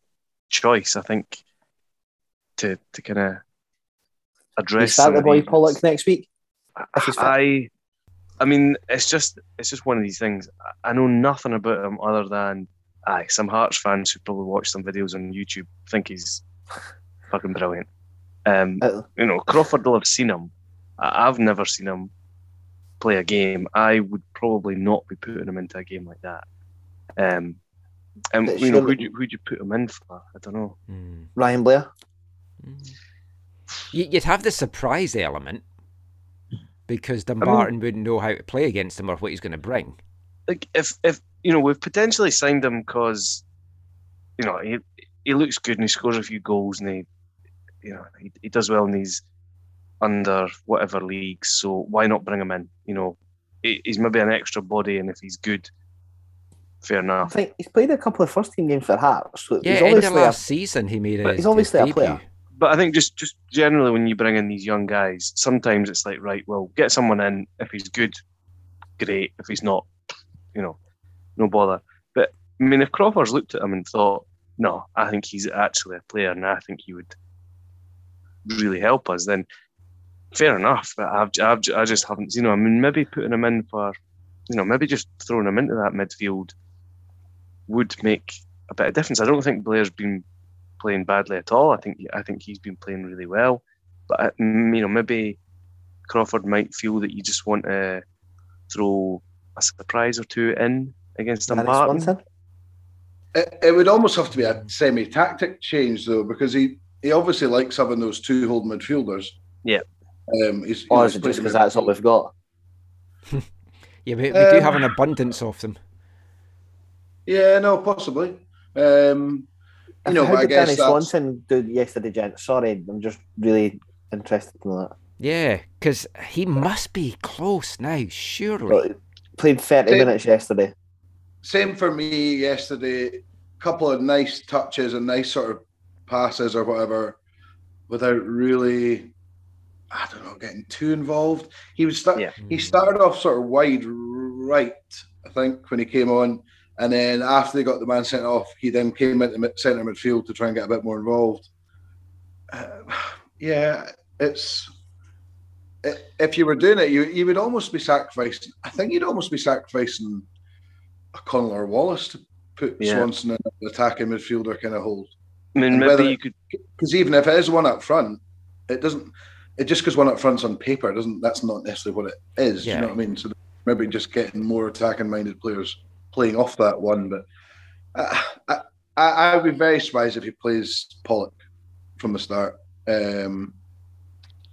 choice, I think, to to kind of address. Is that the boy Pollock next week? I, I mean, it's just it's just one of these things. I know nothing about him other than aye, some Hearts fans who probably watch some videos on YouTube think he's fucking brilliant. Um, you know, Crawford will have seen him. I've never seen him play a game. I would probably not be putting him into a game like that. Um. And um, you know, who'd you, who'd you put him in for? I don't know. Mm. Ryan Blair. Mm. You'd have the surprise element because Dumbarton I mean, wouldn't know how to play against him or what he's going to bring. Like if, if you know, we've potentially signed him because you know he he looks good and he scores a few goals and he you know he, he does well in these under whatever leagues. So why not bring him in? You know, he, he's maybe an extra body, and if he's good. Fair enough. I think he's played a couple of first team games for Hearts. So yeah, in the last a, season he made it. He's obviously a player. but I think just, just generally when you bring in these young guys, sometimes it's like, right, well, get someone in. If he's good, great. If he's not, you know, no bother. But, I mean, if Crawford's looked at him and thought, no, I think he's actually a player and I think he would really help us, then fair enough. But I've, I've, I just haven't, you know, I mean, maybe putting him in for, you know, maybe just throwing him into that midfield would make a bit of difference. I don't think Blair's been playing badly at all. I think I think he's been playing really well, but you know maybe Crawford might feel that you just want to throw a surprise or two in against Dumbarton. It, it would almost have to be a semi-tactic change though, because he, he obviously likes having those two holding midfielders. Yeah, um, he's, or is it just because that's all we've got? Yeah, we, we um, do have an abundance of them. Yeah, no, possibly. Um, you know, how but did I guess Dennis Swanson do yesterday, gents? Sorry, I'm just really interested in that. Yeah, because he must be close now, surely. Well, played thirty same, minutes yesterday. Same for me yesterday. Couple of nice touches and nice sort of passes or whatever, without really, I don't know, getting too involved. He was start. Yeah. He started off sort of wide right, I think, when he came on. And then after they got the man sent off, he then came into centre midfield to try and get a bit more involved. Uh, yeah, it's it, if you were doing it, you you would almost be sacrificing. I think you'd almost be sacrificing a Connell or Wallace to put yeah. Swanson in an attacking midfielder kind of hold. I mean, and maybe whether, you could, because even if it is one up front, it doesn't. It just because one up front's on paper doesn't. That's not necessarily what it is. Yeah. Do you know what I mean? So maybe just getting more attacking-minded players playing off that one, but I, I, I would be very surprised if he plays Pollock from the start, um,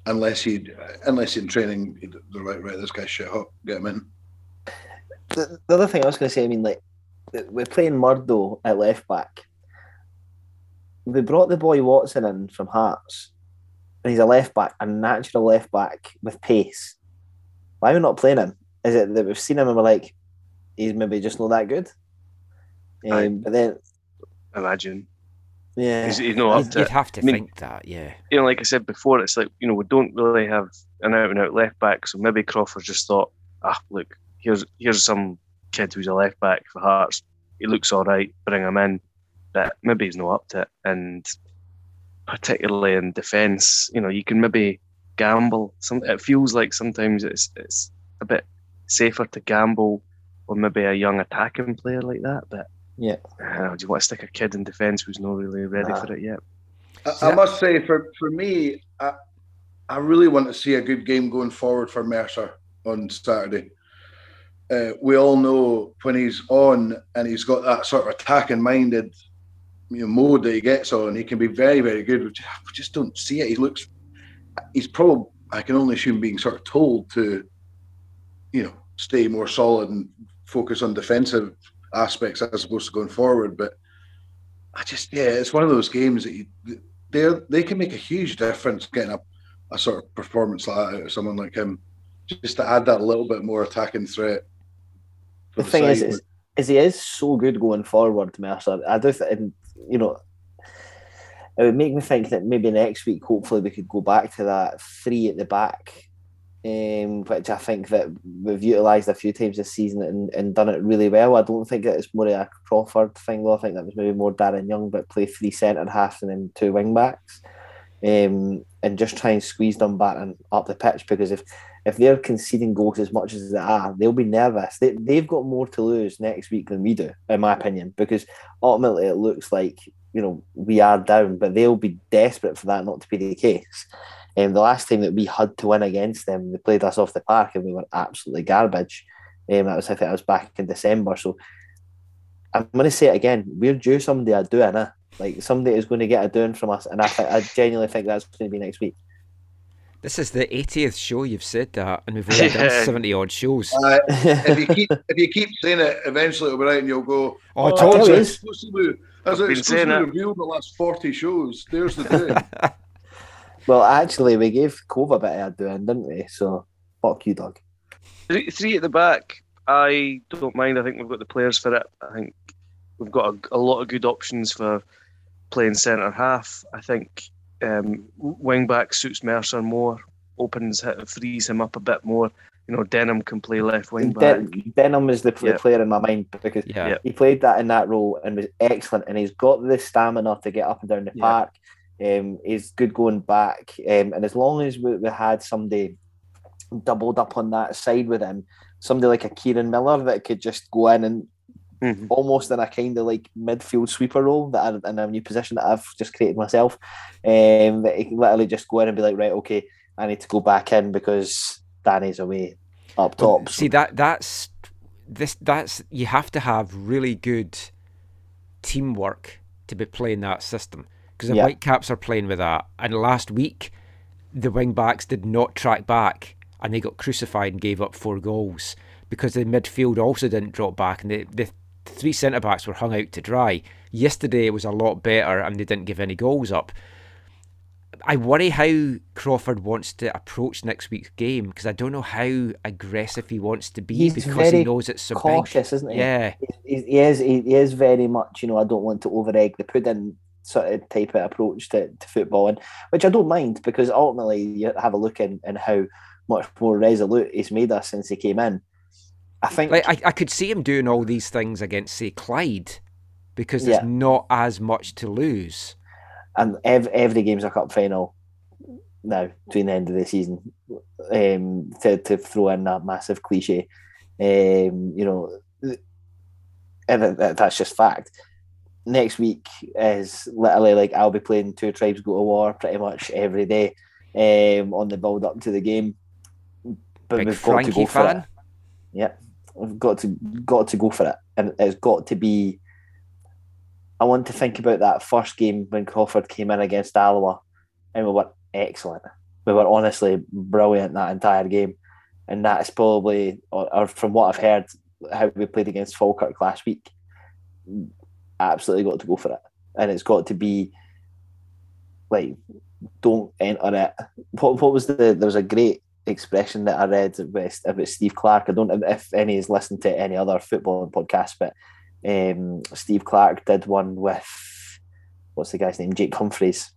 unless he, unless in training they're like, right, this guy's shit hot, get him in. The, the other thing I was going to say, I mean, like we're playing Murdoch at left back. We brought the boy Watson in from Hearts, and he's a left back, a natural left back with pace. Why are we not playing him? Is it that we've seen him and we're like, he's maybe just not that good? Um, I, but then, imagine. Yeah. He's, he's not up to, you'd have to I mean, think that, yeah. You know, like I said before, it's like, you know, we don't really have an out-and-out left-back, so maybe Crawford just thought, ah, look, here's here's some kid who's a left-back for Hearts. He looks all right, bring him in. But maybe he's not up to it. And particularly in defence, you know, you can maybe gamble. Some, it feels like sometimes it's it's a bit safer to gamble or maybe a young attacking player like that, but yeah, uh, do you want to stick a kid in defence who's not really ready nah. for it yet? I, I yeah. must say, for for me, I, I really want to see a good game going forward for Mercer on Saturday. Uh, we all know when he's on and he's got that sort of attacking-minded, you know, mode that he gets on, he can be very, very good. We just, we just don't see it. He looks, he's probably, I can only assume, being sort of told to, you know, stay more solid and focus on defensive aspects as opposed to going forward. But I just, yeah, it's one of those games that they they can make a huge difference getting a, a sort of performance like that out of someone like him, just to add that little bit more attacking threat. The, the thing is, is, is he is so good going forward, Mercer. I do think, you know, it would make me think that maybe next week, hopefully, we could go back to that three at the back, Um, which I think that we've utilised a few times this season and, and done it really well. I don't think that it's more a Crawford thing, though. I think that was maybe more Darren Young, but play three centre halves and then two wing backs, um, and just try and squeeze Dumbarton up the pitch, because if, if they're conceding goals as much as they are, they'll be nervous. They, they've got more to lose next week than we do, in my opinion, because ultimately it looks like, you know, we are down, but they'll be desperate for that not to be the case. Um, the last time that we had to win against them, they played us off the park and we were absolutely garbage. Um, that was, I think that was back in December. So I'm going to say it again, we're due somebody a doing, eh? Like somebody is going to get a doing from us, and I, th- I genuinely think that's going to be next week. This is the eightieth show you've said that, and we've only done seventy-odd shows. Uh, if, you keep, if you keep saying it, eventually it'll be right and you'll go, oh, oh I told you. Exclusively, as an exclusively revealed the last forty shows. There's the day. Well, actually, we gave Cove a bit of a doing, didn't we? So, fuck you, Doug. Three, three at the back, I don't mind. I think we've got the players for it. I think we've got a, a lot of good options for playing centre half. I think um, wing back suits Mercer more, opens, frees him up a bit more. You know, Denham can play left wing back. Den- Denham is the yeah. player in my mind because yeah. he played that in that role and was excellent, and he's got the stamina to get up and down the yeah. park. Um, he's good going back, um, and as long as we, we had somebody doubled up on that side with him, somebody like a Kieran Miller that could just go in and mm-hmm. almost in a kind of like midfield sweeper role, that I, in a new position that I've just created myself, um, that he can literally just go in and be like, right, okay, I need to go back in because Danny's away up top. Well, see that that's this that's you have to have really good teamwork to be playing that system, because the yeah. Whitecaps are playing with that, and last week the wing backs did not track back and they got crucified and gave up four goals because the midfield also didn't drop back, and the the three centre backs were hung out to dry. Yesterday it was a lot better and they didn't give any goals up. I worry how Crawford wants to approach next week's game, because I don't know how aggressive he wants to be. He's because he knows it's so cautious, big. Isn't he? Yeah, he, he is. He is very much, you know, I don't want to over-egg the pudding sort of type of approach to, to football, and which I don't mind, because ultimately you have a look in, in how much more resolute he's made us since he came in. I think like, I, I could see him doing all these things against, say, Clyde, because there's yeah. not as much to lose. And every, every game's a cup final now, between the end of the season, um, to, to throw in that massive cliche. Um, you know, and that, that's just fact. Next week is literally like I'll be playing Two Tribes Go to War pretty much every day um, on the build up to the game. But Big we've got Frankie to go fan. for it. Yeah, we've got to got to go for it, and it's got to be. I want to think about that first game when Crawford came in against Alloa, and we were excellent. We were honestly brilliant that entire game, and that is probably, or, or from what I've heard, how we played against Falkirk last week. Absolutely got to go for it, and it's got to be like, don't enter it. What what was the? There was a great expression that I read about, about Steve Clarke. I don't know if any has listened to any other football podcast, but. Um, Steve Clarke did one with what's the guy's name, Jake Humphreys,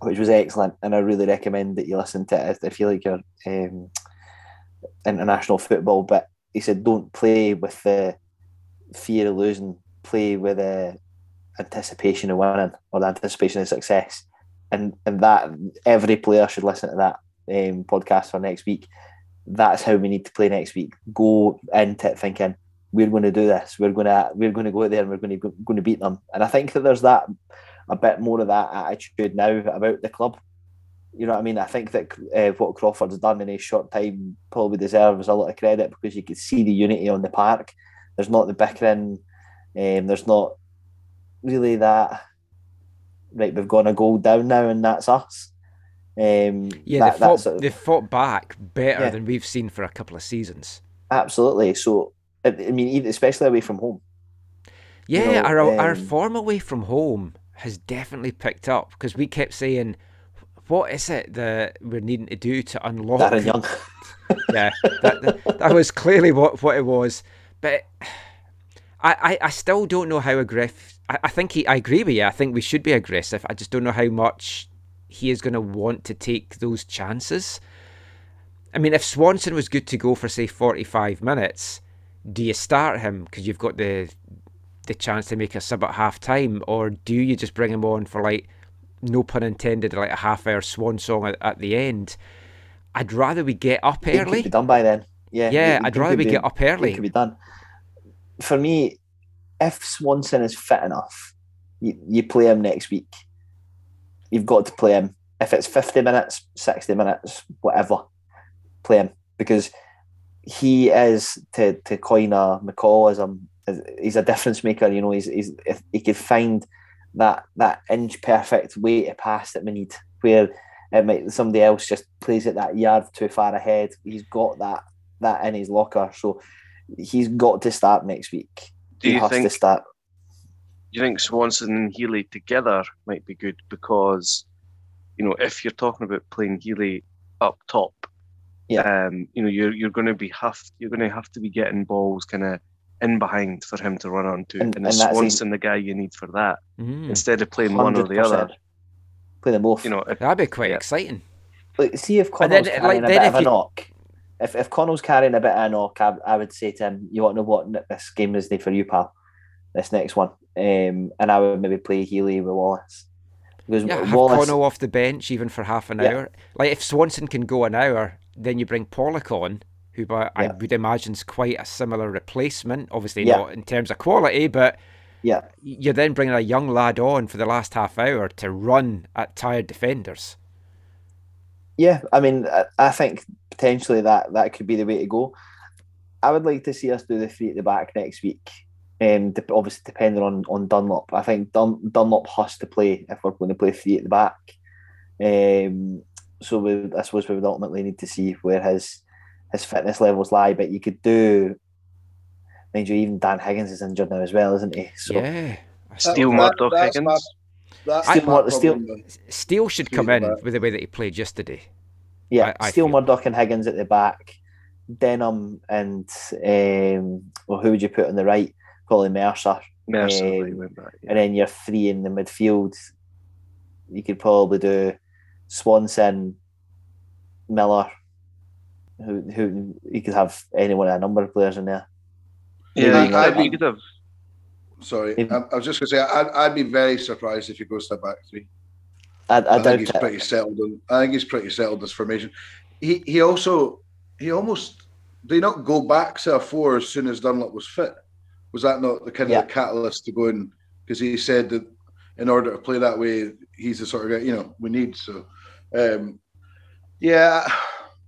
which was excellent, and I really recommend that you listen to it if you like your um, international football. But he said, don't play with the fear of losing, play with the anticipation of winning, or the anticipation of success, and and that every player should listen to that um, podcast for next week. That's how we need to play next week. Go into it thinking, we're going to do this. We're going to we're going to go out there and we're going to going to beat them. And I think that there's that a bit more of that attitude now about the club. You know what I mean? I think that uh, what Crawford's done in a short time probably deserves a lot of credit, because you could see the unity on the park. There's not the bickering. Um, there's not really that. Right, we've gone a goal down now, and that's us. Um, yeah, that, they fought, sort of, they fought back better yeah. than we've seen for a couple of seasons. Absolutely. So. I mean, especially away from home. Yeah, you know, our um, our form away from home has definitely picked up, because we kept saying, "What is it that we're needing to do to unlock?" Darren Young. yeah, that, that, that was clearly what, what it was. But I, I, I still don't know how aggressive. I, I think he. I agree with you. I think we should be aggressive. I just don't know how much he is going to want to take those chances. I mean, if Swanson was good to go for, say, forty-five minutes. Do you start him because you've got the the chance to make a sub at half time, or do you just bring him on for, like, no pun intended, like a half hour swan song at, at the end? I'd rather we get up it early. It could be done by then. Yeah, yeah. It, I'd it rather we be, get up early. It could be done. For me, if Swanson is fit enough, you, you play him next week. You've got to play him. If it's fifty minutes, sixty minutes, whatever, play him, because. He is, to to coin a McCallism, he's a difference maker. You know, he's, he's he could find that that inch perfect way to pass that we need, where it might somebody else just plays it that yard too far ahead. He's got that that in his locker, so he's got to start next week. Do he you has think, to start. You think Swanson and Healy together might be good, because, you know, if you're talking about playing Healy up top. Yeah, um, you know, you're you're going to be have you're going to have to be getting balls kind of in behind for him to run onto, and, and, and Swanson, the guy you need for that, mm. instead of playing one or the other. play them off. You know, if, that'd be quite yeah. exciting. Like, see if Connell's then, carrying like, a bit of you... a knock. If if Connell's carrying a bit of a knock, I, I would say to him, you want to know what, this game is there for you, pal. This next one. Um, and I would maybe play Healy with Wallace. Because yeah, have Wallace... Connell off the bench even for half an yeah. hour. Like, if Swanson can go an hour, then you bring Pollock on, who I yeah. would imagine is quite a similar replacement. Obviously yeah. not in terms of quality, but yeah, you're then bringing a young lad on for the last half hour to run at tired defenders. Yeah, I mean, I think potentially that, that could be the way to go. I would like to see us do the three at the back next week, um, obviously depending on, on Dunlop. I think Dun, Dunlop has to play if we're going to play three at the back. Um, so we, I suppose we would ultimately need to see where his his fitness levels lie. But you could do... Mind you, even Dan Higgins is injured now as well, isn't he? So, yeah. Steele Murdoch Higgins. My... Steele, Steele, Steele should come in with the way that he played yesterday. Yeah, I, I Steele, feel. Murdoch and Higgins at the back. Denham and, um, well, who would you put on the right? Probably Mercer. Mercer um, went back, yeah. And then you're three in the midfield. You could probably do Swanson, Miller. Who, who you could have anyone, a number of players in there. Yeah, yeah I, you could have. Sorry, I, I was just going to say, I'd, I'd be very surprised if he goes to the back three. I, I, I think he's pretty settled. In, I think he's pretty settled this formation. He he also he almost did not go back to a four as soon as Dunlop was fit. Was that not the kind yeah. of the catalyst to go in? Because he said that in order to play that way, he's the sort of guy you know we need. So, um, yeah,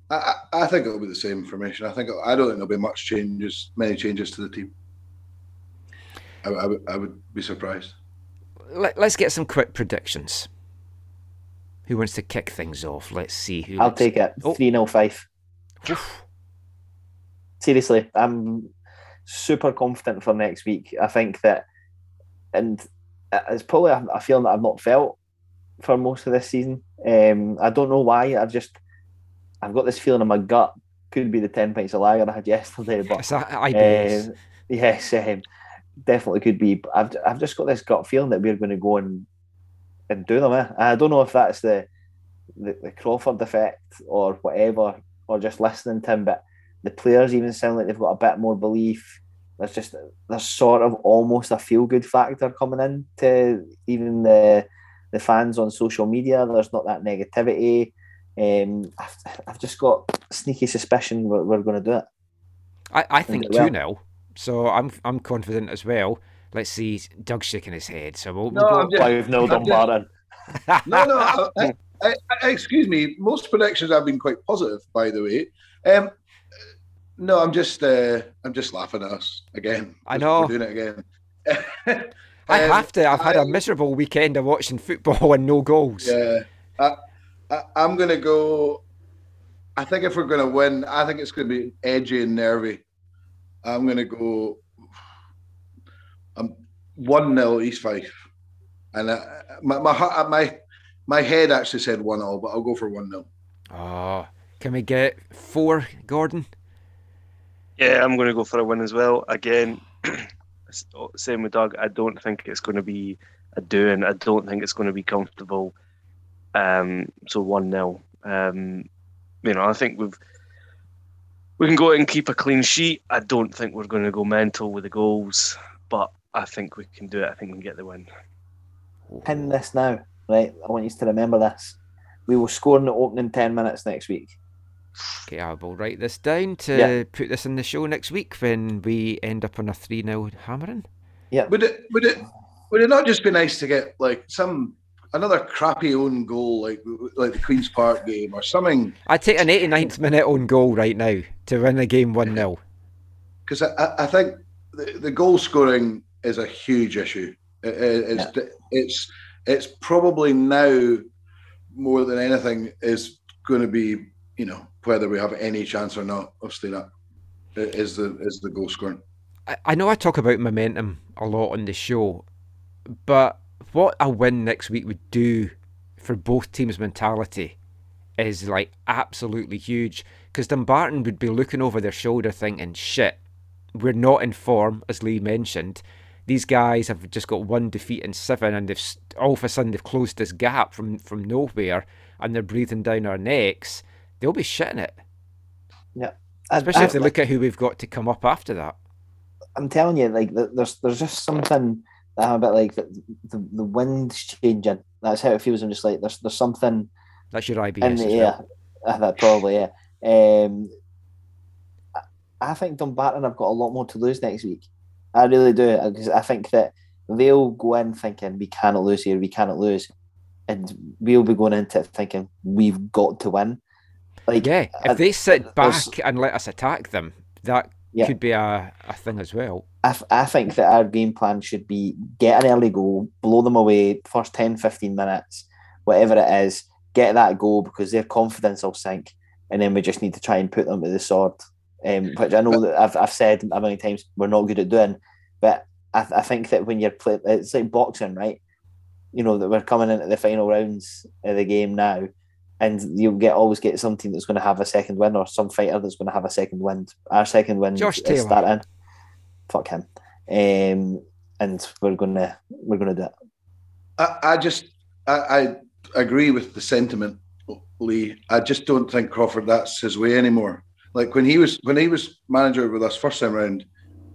I, I think it'll be the same formation. I think it'll, I don't think there'll be much changes, many changes to the team. I, I, would, I would be surprised. Let, let's get some quick predictions. Who wants to kick things off? Let's see. Who I'll looks... take it. three nil Fife. Seriously, I'm super confident for next week. I think that, and it's probably a, a feeling that I've not felt for most of this season. Um, I don't know why. I've just, I've got this feeling in my gut. Could be the ten pints of lager I had yesterday. But yes, I B S. Um, yes, um, definitely could be. I've I've just got this gut feeling that we're going to go and and do them. Eh? I don't know if that's the, the the Crawford effect or whatever, or just listening to him. But the players even sound like they've got a bit more belief. There's just there's sort of almost a feel good factor coming in to even the the fans on social media. There's not that negativity. Um, I've, I've just got sneaky suspicion we're, we're going to do it. I, I think two nil. Well. So I'm I'm confident as well. Let's see, Doug's shaking his head. So we'll no, go five nil Dumbarton. No, no. I, I, I, excuse me. Most predictions have been quite positive, by the way. Um, no, I'm just uh, I'm just laughing at us again. I know. We're doing it again. um, I have to. I've had I, a miserable weekend of watching football and no goals. Yeah. I, I, I'm gonna go. I think if we're gonna win, I think it's gonna be edgy and nervy. I'm going to go um, one nil East Fife. And I, my, my my my head actually said one nil, but I'll go for one nil. Oh, can we get four, Gordon? Yeah, I'm going to go for a win as well. Again, same with Doug, I don't think it's going to be a doing. I don't think it's going to be comfortable. Um, so one nil. Um, you know, I think we've... We can go out and keep a clean sheet. I don't think we're going to go mental with the goals, but I think we can do it. I think we can get the win. Pin this now, right? I want you to remember this. We will score in the opening ten minutes next week. Okay, I will write this down to yeah. put this in the show next week when we end up on a three nil hammering. Yeah. Would it? Would it? Would it not just be nice to get like some? Another crappy own goal like like the Queen's Park game or something. I'd take an eighty-ninth minute own goal right now to win the game one nil. Because I, I think the, the goal scoring is a huge issue. It, it's, yeah. it's, it's probably now more than anything is going to be, you know, whether we have any chance or not of staying up is the, is the goal scoring. I, I know I talk about momentum a lot on the show, but what a win next week would do for both teams' mentality is like absolutely huge, because Dumbarton would be looking over their shoulder thinking, shit, we're not in form, as Lee mentioned, these guys have just got one defeat in seven, and they've all of a sudden they've closed this gap from, from nowhere, and they're breathing down our necks. They'll be shitting it. Yeah, especially I, I, if they look like, at who we've got to come up after that. I'm telling you, like there's there's just something that I'm a bit like the, the the wind's changing. That's how it feels. I'm just like there's there's something. That's your I B S in the air. Well. That probably yeah. Um, I think Dumbarton have got a lot more to lose next week. I really do, because I think that they'll go in thinking we cannot lose here, we cannot lose, and we'll be going into it thinking we've got to win. Like, yeah, if I, they sit back and let us attack them, that yeah. could be a, a thing as well. I, I think that our game plan should be get an early goal, blow them away, first ten, fifteen minutes, whatever it is, get that goal because their confidence will sink, and then we just need to try and put them to the sword. Um, which I know that I've I've said a million times we're not good at doing, but I, th- I think that when you're playing, it's like boxing, right? You know that we're coming into the final rounds of the game now, and you'll get always get some team that's going to have a second win or some fighter that's going to have a second win. Our second win Josh is starting. Fuck him, um, and we're gonna we're gonna do it. I, I just I, I agree with the sentiment, Lee. I just don't think Crawford that's his way anymore. Like when he was when he was manager with us first time round,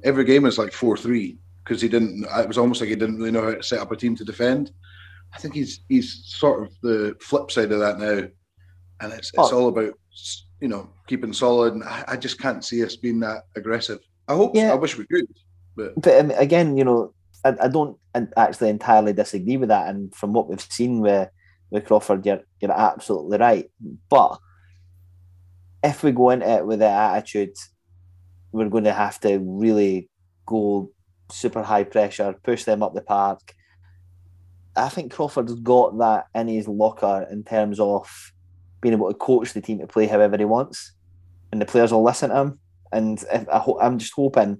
every game was like four three because he didn't. It was almost like he didn't really know how to set up a team to defend. I think he's he's sort of the flip side of that now, and it's it's oh. all about you know keeping solid. And I, I just can't see us being that aggressive. I hope. Yeah. I wish we could. But, but um, again, you know, I, I don't actually entirely disagree with that. And from what we've seen with with Crawford, you're you're absolutely right. But if we go into it with that attitude, we're going to have to really go super high pressure, push them up the park. I think Crawford's got that in his locker in terms of being able to coach the team to play however he wants, and the players will listen to him. And if, I ho- I'm just hoping,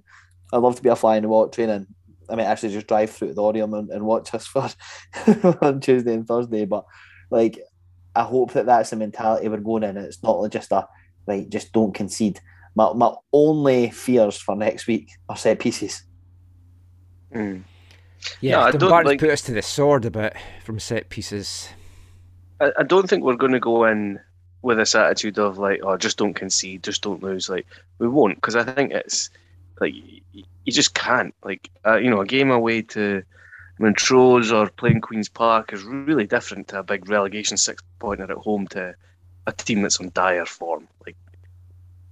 I'd love to be a fly in the wall training. I mean, actually just drive through the Orium and, and watch us for on Tuesday and Thursday. But like, I hope that that's the mentality we're going in. It's not just a Like, just don't concede. My my only fears for next week are set pieces. Mm. Yeah, no, I don't like, put us to the sword a bit from set pieces. I, I don't think we're going to go in with this attitude of like, oh, just don't concede, just don't lose. Like, we won't, because I think it's like you, you just can't. Like, uh, you know, a game away to Montrose or playing Queen's Park is really different to a big relegation six pointer at home to a team that's on dire form. Like,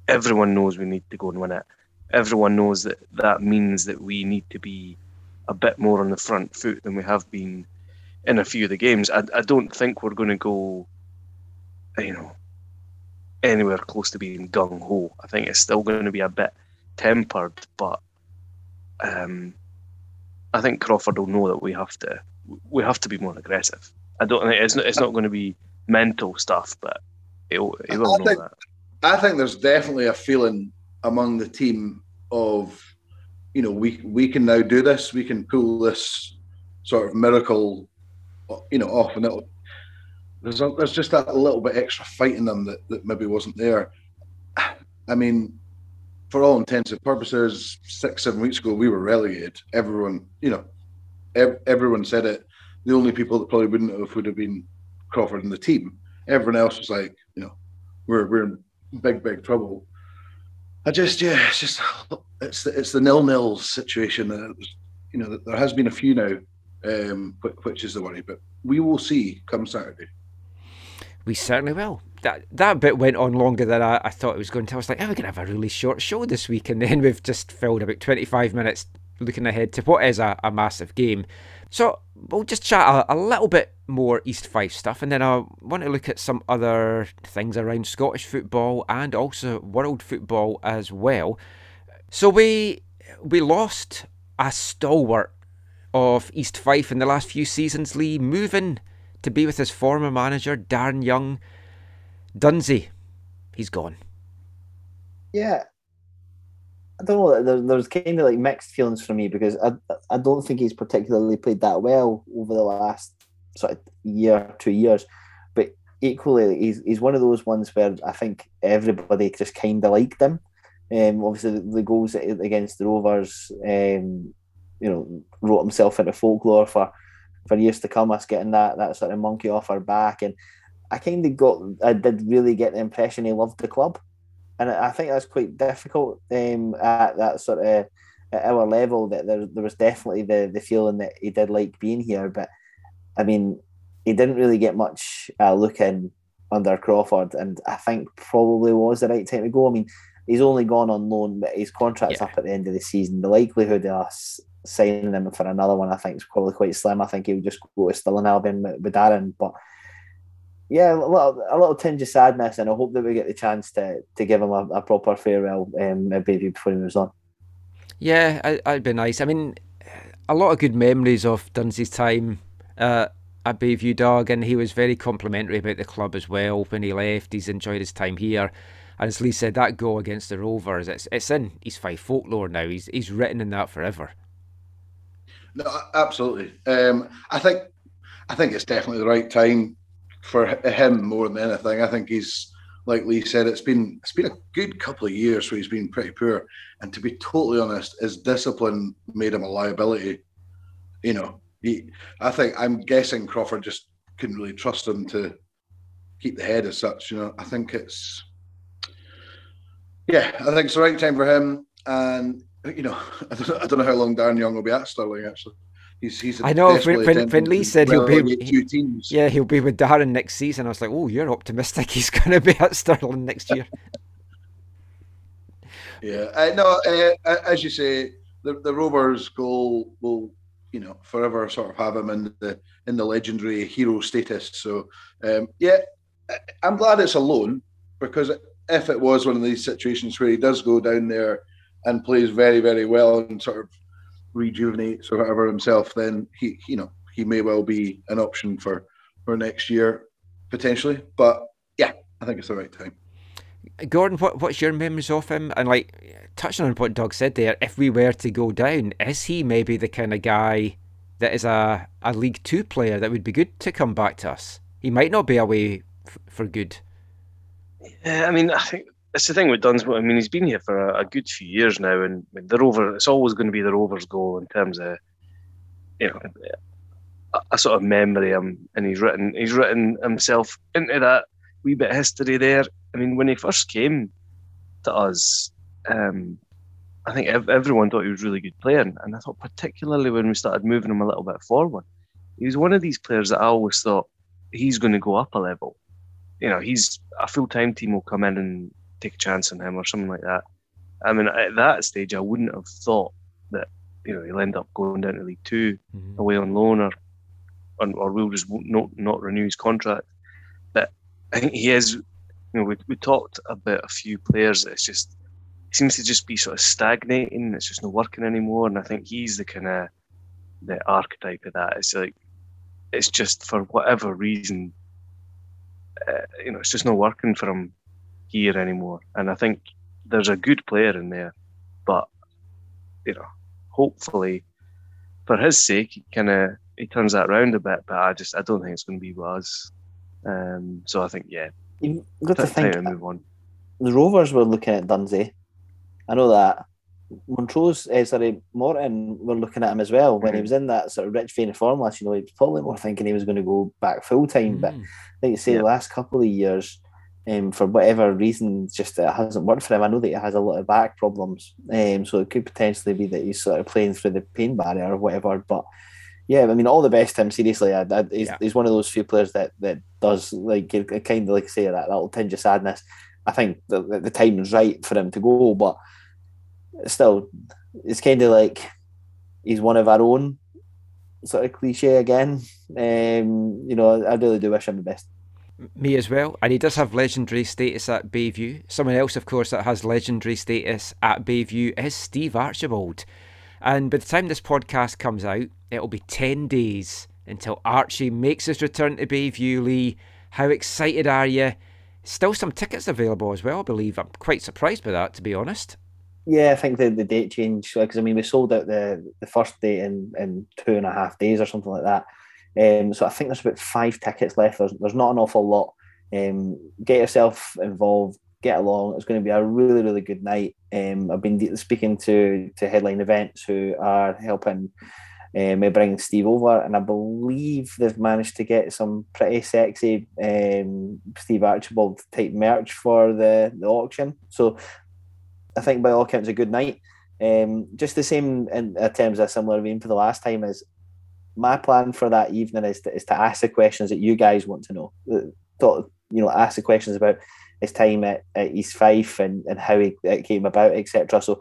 everyone knows we need to go and win it. Everyone knows that that means that we need to be a bit more on the front foot than we have been in a few of the games. I, I don't think we're going to go, you know, anywhere close to being gung-ho. I think it's still going to be a bit tempered, but um, I think Crawford will know that we have to we have to be more aggressive. I don't think it's not, it's not going to be mental stuff, but He'll, he'll I, think, I think there's definitely a feeling among the team of, you know, we we can now do this, we can pull this sort of miracle, you know, off, and it'll, there's a, there's just that little bit extra fight in them that, that maybe wasn't there. I mean, for all intents and purposes, six, seven weeks ago we were relegated. Everyone, you know, ev- everyone said it. The only people that probably wouldn't have would have been Crawford and the team. Everyone else was like, you know, we're we're in big big trouble. I just yeah, it's just it's the, it's the nil nil situation, and was, you know, there has been a few now, um, which is the worry. But we will see come Saturday. We certainly will. That that bit went on longer than I, I thought it was going to. I was like, oh, we're gonna have a really short show this week, and then we've just filled about twenty-five minutes looking ahead to what is a, a massive game. So we'll just chat a, a little bit more East Fife stuff, and then I want to look at some other things around Scottish football and also world football as well. So we we lost a stalwart of East Fife in the last few seasons, Lee, moving to be with his former manager, Darren Young. Dunsey, he's gone. Yeah. I don't know, there, there's kind of like mixed feelings for me because I I don't think he's particularly played that well over the last sort of year, two years. But equally, he's he's one of those ones where I think everybody just kind of liked him. Um, obviously, the, the goals against the Rovers, um, you know, wrote himself into folklore for, for years to come, us getting that that sort of monkey off our back. And I kind of got, I did really get the impression he loved the club. And I think that's quite difficult um, at that sort of, at our level, that there, there was definitely the, the feeling that he did like being here. But, I mean, he didn't really get much uh, look in under Crawford, and I think probably was the right time to go. I mean, he's only gone on loan, but his contract's yeah. up at the end of the season. The likelihood of us signing him for another one, I think, is probably quite slim. I think he'll just go to Stirling Albion with Darren. But yeah, a little, a little tinge of sadness, and I hope that we get the chance to to give him a, a proper farewell, um, maybe before he moves on. Yeah, I, I'd be nice. I mean, a lot of good memories of Dunsey's time uh, at Bayview Dog, and he was very complimentary about the club as well when he left. He's enjoyed his time here. And as Lee said, that goal against the Rovers, it's it's in East Fife folklore now. He's he's written in that forever. No, absolutely. Um, I think I think it's definitely the right time for him more than anything. I think he's, like Lee said, it's been it's been a good couple of years where he's been pretty poor. And to be totally honest, his discipline made him a liability. You know, he. I think I'm guessing Crawford just couldn't really trust him to keep the head as such. You know, I think it's. Yeah, I think it's the right time for him, and you know, I don't know, I don't know how long Darren Young will be at Stirling. Actually, he's he's. I know when, when Lee said he'll be with two teams. Yeah, he'll be with Darren next season. I was like, oh, you're optimistic. He's going to be at Stirling next year. yeah, uh, no, uh, as you say, the the Rovers goal will, you know, forever sort of have him in the in the legendary hero status. So um, yeah, I'm glad it's a loan, because It, if it was one of these situations where he does go down there and plays very, very well and sort of rejuvenates or whatever himself, then he, you know, he may well be an option for, for next year potentially. But yeah, I think it's the right time. Gordon, what what's your memories of him? And like touching on what Doug said there, if we were to go down, is he maybe the kind of guy that is a, a League Two player that would be good to come back to us? He might not be away f- for good. Yeah, I mean, I think it's the thing with Dunsmuir. I mean, he's been here for a, a good few years now, and the Rover, it's always going to be the Rover's goal in terms of, you know, a, a sort of memory. Um, and he's written, he's written himself into that wee bit of history there. I mean, when he first came to us, um, I think ev- everyone thought he was a really good player, and, and I thought particularly when we started moving him a little bit forward, he was one of these players that I always thought he's going to go up a level. You know, he's a full-time team will come in and take a chance on him or something like that. I mean, at that stage, I wouldn't have thought that, you know, he'll end up going down to League Two, mm-hmm. away on loan, or or we'll just not not renew his contract. But I think he is, you know, we we talked about a few players that it's just, it seems to just be sort of stagnating. It's just not working anymore. And I think he's the kind of, the archetype of that. It's like, it's just for whatever reason, Uh, you know, it's just not working for him here anymore. And I think there's a good player in there, but you know, hopefully for his sake, he kind of he turns that round a bit. But I just I don't think it's going to be was. Um, so I think yeah, you've got to think. Move on. The Rovers were looking at Dunsey. I know that Montrose, eh, sorry, Morton were looking at him as well when mm. he was in that sort of rich vein of form last. You know, he was probably more thinking he was going to go back full time, mm. but like you say, yeah. the last couple of years, um, for whatever reason, just it hasn't worked for him. I know that he has a lot of back problems, um, so it could potentially be that he's sort of playing through the pain barrier or whatever. But yeah, I mean, all the best to him. Seriously, I, I, he's, yeah. he's one of those few players that that does like kind of like say that, that little tinge of sadness. I think the, the time is right for him to go, but. Still, it's kind of like he's one of our own, sort of cliche again. Um, you know, I really do wish him the best. Me as well. And he does have legendary status at Bayview. Someone else, of course, that has legendary status at Bayview is Steve Archibald. And by the time this podcast comes out, it'll be ten days until Archie makes his return to Bayview. Lee, how excited are you? Still some tickets available as well, I believe. I'm quite surprised by that, to be honest. Yeah, I think the, the date change, because I mean we sold out the, the first date in, in two and a half days or something like that. Um, so I think there's about five tickets left. There's there's not an awful lot. Um, get yourself involved, get along. It's going to be a really really good night. Um, I've been speaking to to Headline Events, who are helping um, me bring Steve over, and I believe they've managed to get some pretty sexy um, Steve Archibald type merch for the, the auction. So I think by all accounts a good night. Um, just the same in, in terms of a similar vein for the last time is my plan for that evening is to, is to ask the questions that you guys want to know. You know, ask the questions about his time at, at East Fife and, and how he, it came about, et cetera. So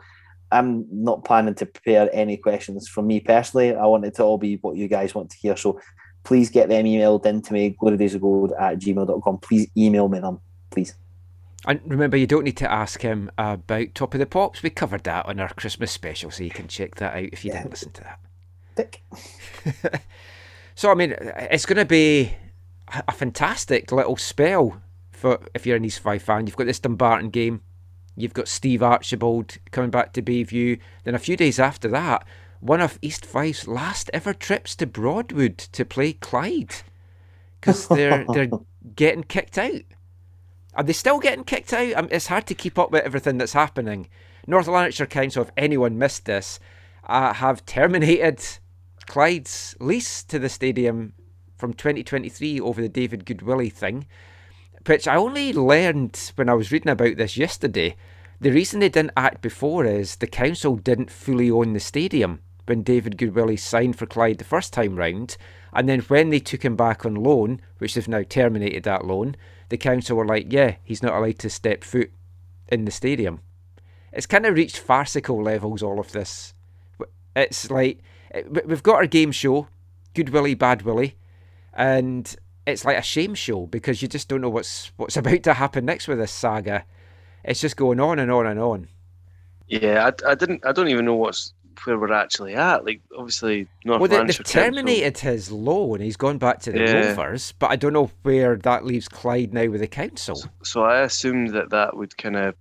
I'm not planning to prepare any questions from me personally. I want it to all be what you guys want to hear. So please get them emailed in to me, glory days of gold at gmail dot com. Please email me them, please. And remember, you don't need to ask him about Top of the Pops. We covered that on our Christmas special, so you can check that out if you yeah. didn't listen to that. Dick. So, I mean, it's going to be a fantastic little spell for if you're an East Fife fan. You've got this Dumbarton game. You've got Steve Archibald coming back to Bayview. Then a few days after that, one of East Fife's last ever trips to Broadwood to play Clyde, because they're they're getting kicked out. Are they still getting kicked out? I mean, it's hard to keep up with everything that's happening. North Lanarkshire Council, if anyone missed this, uh, have terminated Clyde's lease to the stadium from twenty twenty-three over the David Goodwillie thing, which I only learned when I was reading about this yesterday. The reason they didn't act before is the council didn't fully own the stadium when David Goodwillie signed for Clyde the first time round, and then when they took him back on loan, which they've now terminated that loan, the council were like, yeah, he's not allowed to step foot in the stadium. It's kind of reached farcical levels, all of this. It's like, we've got our game show, Good Willie, Bad Willie, and it's like a shame show because you just don't know what's what's about to happen next with this saga. It's just going on and on and on. Yeah, I, I didn't. I don't even know what's where we're actually at. Like, obviously, North well, Lanarkshire. They've terminated council. His loan. He's gone back to the yeah. Rovers, but I don't know where that leaves Clyde now with the council. So, so I assumed that that would kind of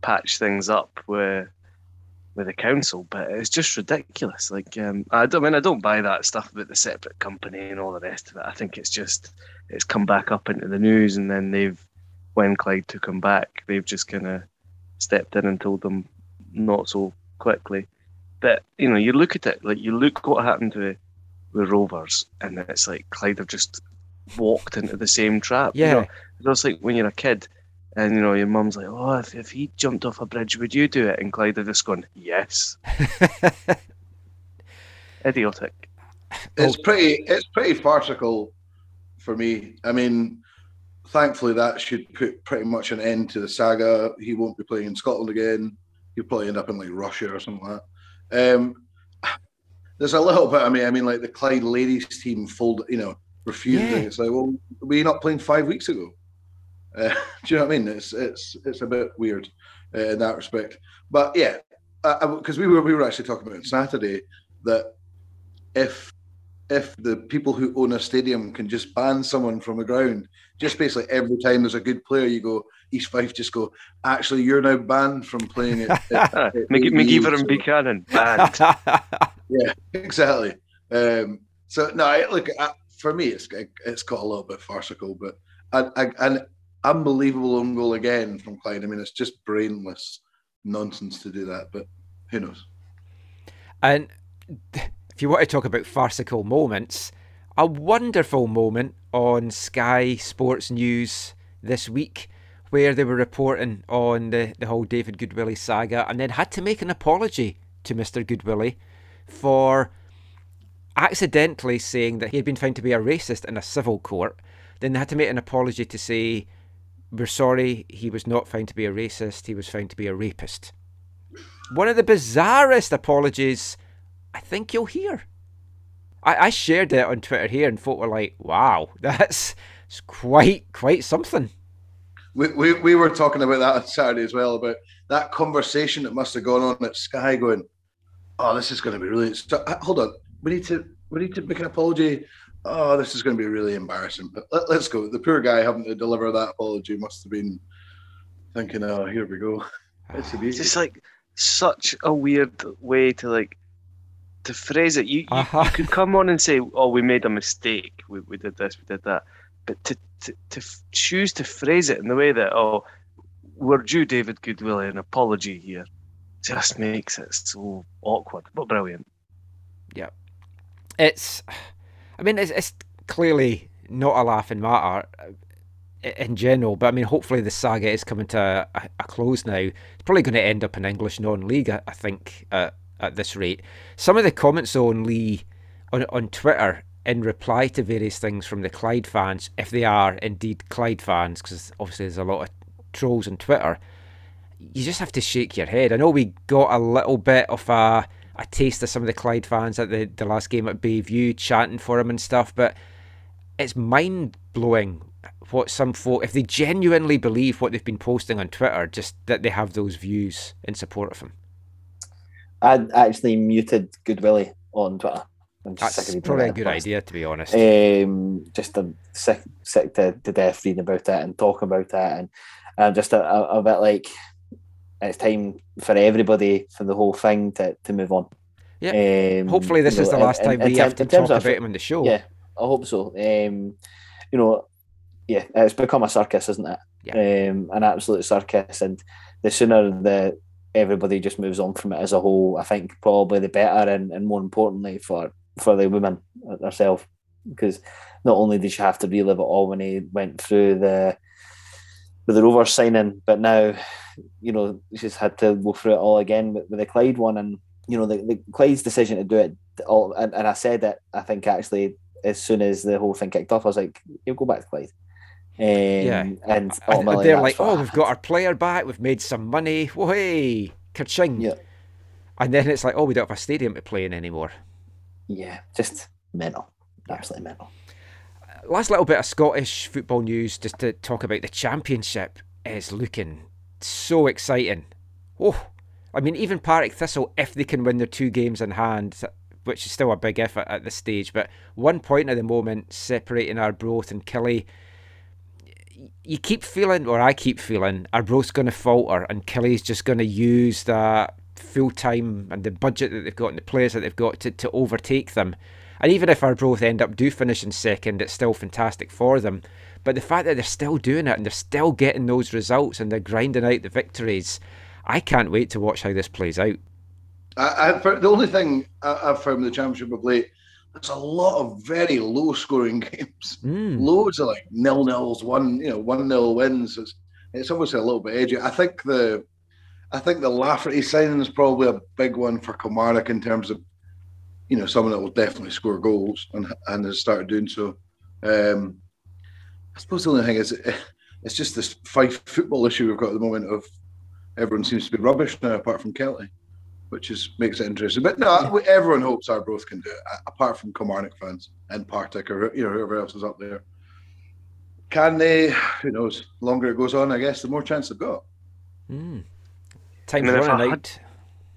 patch things up where. With the council, but it's just ridiculous. Like, um, I don't I mean I don't buy that stuff about the separate company and all the rest of it. I think it's just it's come back up into the news, and then they've, when Clyde took him back, they've just kind of stepped in and told them not so quickly. But you know, you look at it, like you look what happened to with Rovers, and it's like Clyde have just walked into the same trap. Yeah, you know, it's like when you're a kid. And, you know, your mum's like, oh, if, if he jumped off a bridge, would you do it? And Clyde had just gone, yes. Idiotic. It's pretty It's pretty farcical for me. I mean, thankfully, that should put pretty much an end to the saga. He won't be playing in Scotland again. He'll probably end up in, like, Russia or something like that. Um, there's a little bit, I mean, I mean, like, the Clyde ladies team folded, you know, refused yeah. it. It's like, well, were you not playing five weeks ago? Uh, do you know what I mean? It's it's it's a bit weird uh, in that respect. But yeah, because we were we were actually talking about it Saturday that if if the people who own a stadium can just ban someone from the ground, just basically every time there's a good player, you go East Fife, just go. Actually, you're now banned from playing it. McGeever and Buchanan banned. Yeah, exactly. Um, so no, I, look I, for me, it's it's got a little bit farcical, but and. Unbelievable own goal again from Clyde. I mean, it's just brainless nonsense to do that, but who knows? And if you want to talk about farcical moments, a wonderful moment on Sky Sports News this week where they were reporting on the, the whole David Goodwillie saga and then had to make an apology to Mister Goodwillie for accidentally saying that he had been found to be a racist in a civil court. Then they had to make an apology to say, we're sorry, he was not found to be a racist, he was found to be a rapist. One of the bizarrest apologies I think you'll hear. I, I shared it on Twitter here and folk were like, wow, that's, that's quite quite something. We, we we were talking about that on Saturday as well, about that conversation that must have gone on at Sky going, oh, this is going to be really... So, hold on, we need to we need to make an apology... Oh, this is going to be really embarrassing. But let, let's go. The poor guy having to deliver that apology must have been thinking, "Oh, here we go." It's just like such a weird way to like to phrase it. You, you, uh-huh. you could come on and say, "Oh, we made a mistake. We, we did this. We did that." But to, to to choose to phrase it in the way that, "Oh, we're due David Goodwillie an apology here," just makes it so awkward, but brilliant. Yeah. It's, I mean, it's, it's clearly not a laughing matter in general, but I mean, hopefully the saga is coming to a, a close now. It's probably going to end up in English non-league, I, I think, uh, at this rate. Some of the comments on Lee on, on Twitter in reply to various things from the Clyde fans, if they are indeed Clyde fans, because obviously there's a lot of trolls on Twitter, you just have to shake your head. I know we got a little bit of a, a taste of some of the Clyde fans at the, the last game at Bayview chanting for him and stuff, but it's mind-blowing what some folk, if they genuinely believe what they've been posting on Twitter, just that they have those views in support of him. I actually muted Goodwillie on Twitter. I'm just That's sick of probably a good idea, to be honest. Um, just I'm sick, sick to, to death reading about it and talking about it, and I'm just a, a, a bit like, it's time for everybody, for the whole thing, to, to move on. Yeah. Um, Hopefully this is know, the last in, time in, we in have to talk of, about him on the show. Yeah, I hope so. Um, you know, yeah, it's become a circus, isn't it? Yeah. Um, an absolute circus, and the sooner the everybody just moves on from it as a whole, I think probably the better, and, and more importantly for, for the women herself, because not only did she have to relive it all when he went through the with the Rovers signing, but now, you know, she's had to go through it all again with, with the Clyde one, and you know the, the Clyde's decision to do it all, and, and I said that I think actually as soon as the whole thing kicked off, I was like, you'll go back to Clyde. Um, yeah, and ultimately they're like, "Oh, we've got our player back. We've made some money. Whoa, ka-ching!" Yeah. And then it's like, "Oh, we don't have a stadium to play in anymore." Yeah, just mental, absolutely mental. Last little bit of Scottish football news, just to talk about the Championship, is looking so exciting. Oh, I mean, even Partick Thistle, if they can win their two games in hand, which is still a big effort at this stage, but one point at the moment separating Arbroath and Killie. You keep feeling, or I keep feeling, Arbroath's going to falter and Killie's just going to use that full time and the budget that they've got and the players that they've got to, to overtake them. And even if Arbroath end up do finish in second, it's still fantastic for them. But the fact that they're still doing it and they're still getting those results and they're grinding out the victories, I can't wait to watch how this plays out. I, I, the only thing I've found in the Championship of late, there's a lot of very low-scoring games. Mm. Loads of like nil-nils, one you know, one-nil wins. It's, it's obviously a little bit edgy. I think the, I think the Lafferty signing is probably a big one for Kilmarnock in terms of, you know, someone that will definitely score goals and and has started doing so. Um, I suppose the only thing is, it's just this Fife football issue we've got at the moment of everyone seems to be rubbish now, apart from Kelty, which is makes it interesting. But no, everyone hopes Arbroath can do it, apart from Kilmarnock fans and Partick or you know whoever else is up there. Can they? Who knows? The longer it goes on, I guess, the more chance they've got. Mm. Time I mean, running out. Had,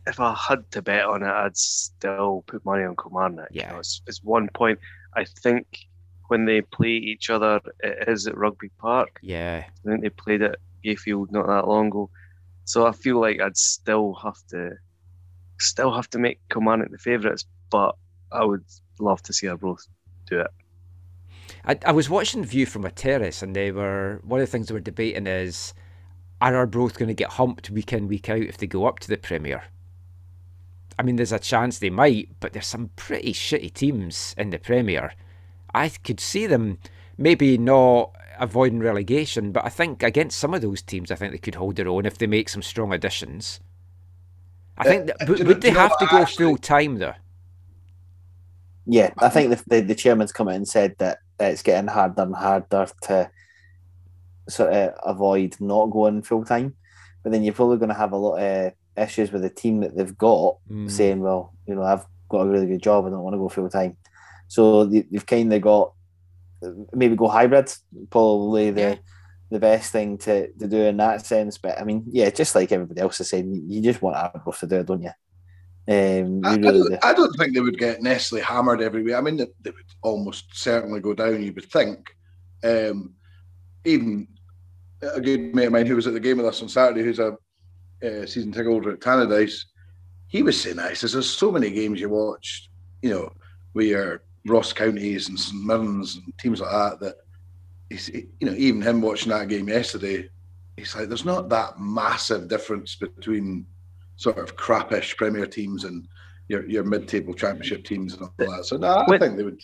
if I had to bet on it, I'd still put money on Kilmarnock. Yeah, you know, it's, it's one point. I think when they play each other, it is at Rugby Park. Yeah, I think they played at Gayfield not that long ago. So I feel like I'd still have to. Still have to make Kilmarnock the favourites, but I would love to see Arbroath do it. I, I was watching View from a Terrace, and they were one of the things they were debating is, are Arbroath going to get humped week in, week out if they go up to the Premier? I mean, there's a chance they might, but there's some pretty shitty teams in the Premier. I could see them maybe not avoiding relegation, but I think against some of those teams, I think they could hold their own if they make some strong additions. I think that, uh, would, would they have to go actually, full time though? Yeah, I think the, the the chairman's come out and said that it's getting harder and harder to sort of avoid not going full time. But then you're probably going to have a lot of issues with the team that they've got mm. saying, "Well, you know, I've got a really good job. I don't want to go full time." So you've kind of got maybe go hybrid, probably the. Yeah. the best thing to, to do in that sense. But I mean, yeah, just like everybody else is saying, you just want Arbroath to do it, don't you? Um, you I, really I, don't, do. I don't think they would get necessarily hammered every week. I mean, they, they would almost certainly go down, you would think. Um, even a good mate of mine who was at the game with us on Saturday, who's a uh, season ticket holder at Tannadice, he was saying that. He says, there's so many games you watch, you know, with your Ross Counties and St Mirren's and teams like that, that He's, you know, even him watching that game yesterday, he's like, there's not that massive difference between sort of crappish Premier teams and your your mid-table Championship teams and all that. So no, I when, think they would.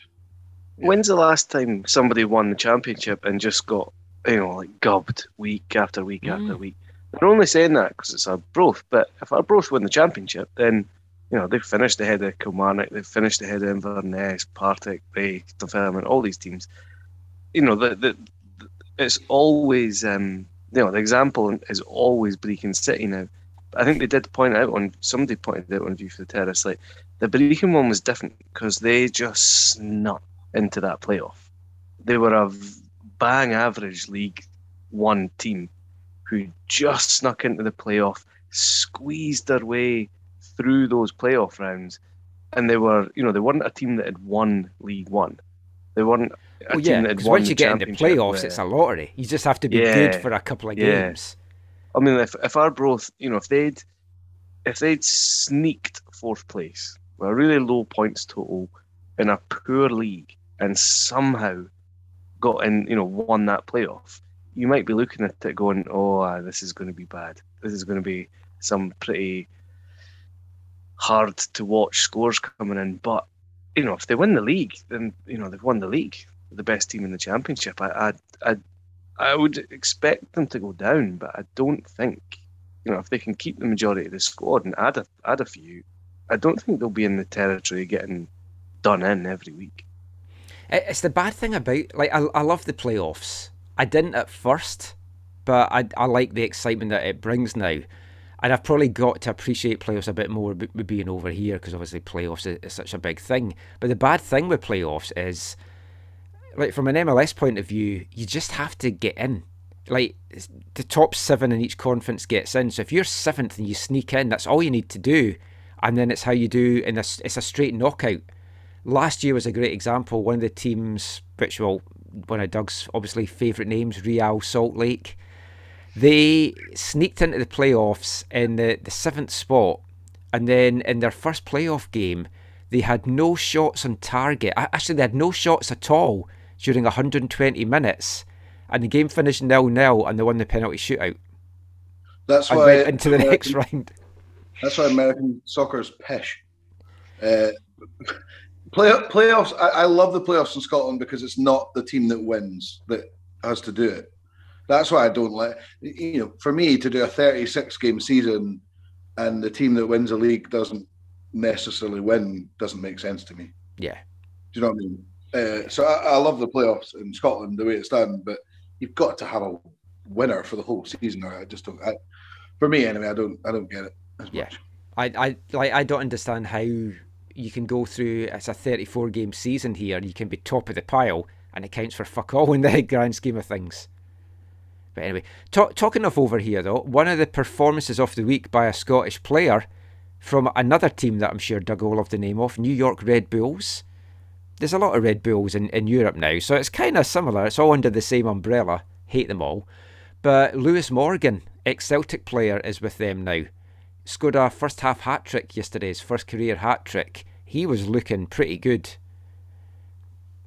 Yeah. When's the last time somebody won the Championship and just got, you know, like gubbed week after week mm. after week? They're only saying that because it's Arbroath, but if Arbroath win the Championship, then, you know, they've finished ahead of Kilmarnock, they've finished ahead of Inverness, Partick, Bray, Dunfermline, all these teams. You know, the, the, the, it's always, um, you know, the example is always Brecon City now. I think they did point out on, somebody pointed out on View for the Terrace, like, the Brecon one was different because they just snuck into that playoff. They were a bang average League One team who just snuck into the playoff, squeezed their way through those playoff rounds, and they were, you know, they weren't a team that had won League One. They weren't a well, team yeah, that had won once you get into playoffs, there. It's a lottery. You just have to be yeah, good for a couple of yeah. games. I mean, if if Arbroath, you know, if they'd if they'd sneaked fourth place with a really low points total in a poor league and somehow got in, you know, won that playoff, you might be looking at it going, oh, uh, this is going to be bad. This is going to be some pretty hard to watch scores coming in. But, you know, if they win the league, then, you know, they've won the league. They're the best team in the Championship. I I, I I would expect them to go down, but I don't think, you know, if they can keep the majority of the squad and add a, add a few, I don't think they'll be in the territory getting done in every week. It's the bad thing about, like, I, I love the playoffs. I didn't at first, but I, I like the excitement that it brings now. And I've probably got to appreciate playoffs a bit more with being over here, because obviously playoffs is, is such a big thing. But the bad thing with playoffs is, like, from an M L S point of view, you just have to get in. Like, the top seven in each conference gets in. So if you're seventh and you sneak in, that's all you need to do. And then it's how you do, and it's a straight knockout. Last year was a great example. One of the teams, which, well, one of Doug's obviously favourite names, Real Salt Lake, they sneaked into the playoffs in the, the seventh spot, and then in their first playoff game they had no shots on target. Actually, they had no shots at all during one hundred twenty minutes, and the game finished nil nil, and they won the penalty shootout. That's and why went into the American, next round. That's why American soccer's pish. Uh, Play, playoffs, I, I love the playoffs in Scotland because it's not the team that wins that has to do it. That's why I don't like, you know, for me to do a thirty-six game season and the team that wins a league doesn't necessarily win doesn't make sense to me. Yeah. Do you know what I mean? Uh, so I, I love the playoffs in Scotland, the way it's done, but you've got to have a winner for the whole season. Or I just don't, I, for me anyway, I don't I don't get it as yeah. much. I, I, like, I don't understand how you can go through, it's a thirty-four game season here, and you can be top of the pile and it counts for fuck all in the grand scheme of things. But anyway, talk, talking of over here though, one of the performances of the week by a Scottish player from another team that I'm sure Doug will have the name of, New York Red Bulls. There's a lot of Red Bulls in, in Europe now, so it's kind of similar, it's all under the same umbrella, hate them all. But Lewis Morgan, ex-Celtic player, is with them now. Scored a first half hat-trick yesterday, his first career hat-trick. He was looking pretty good.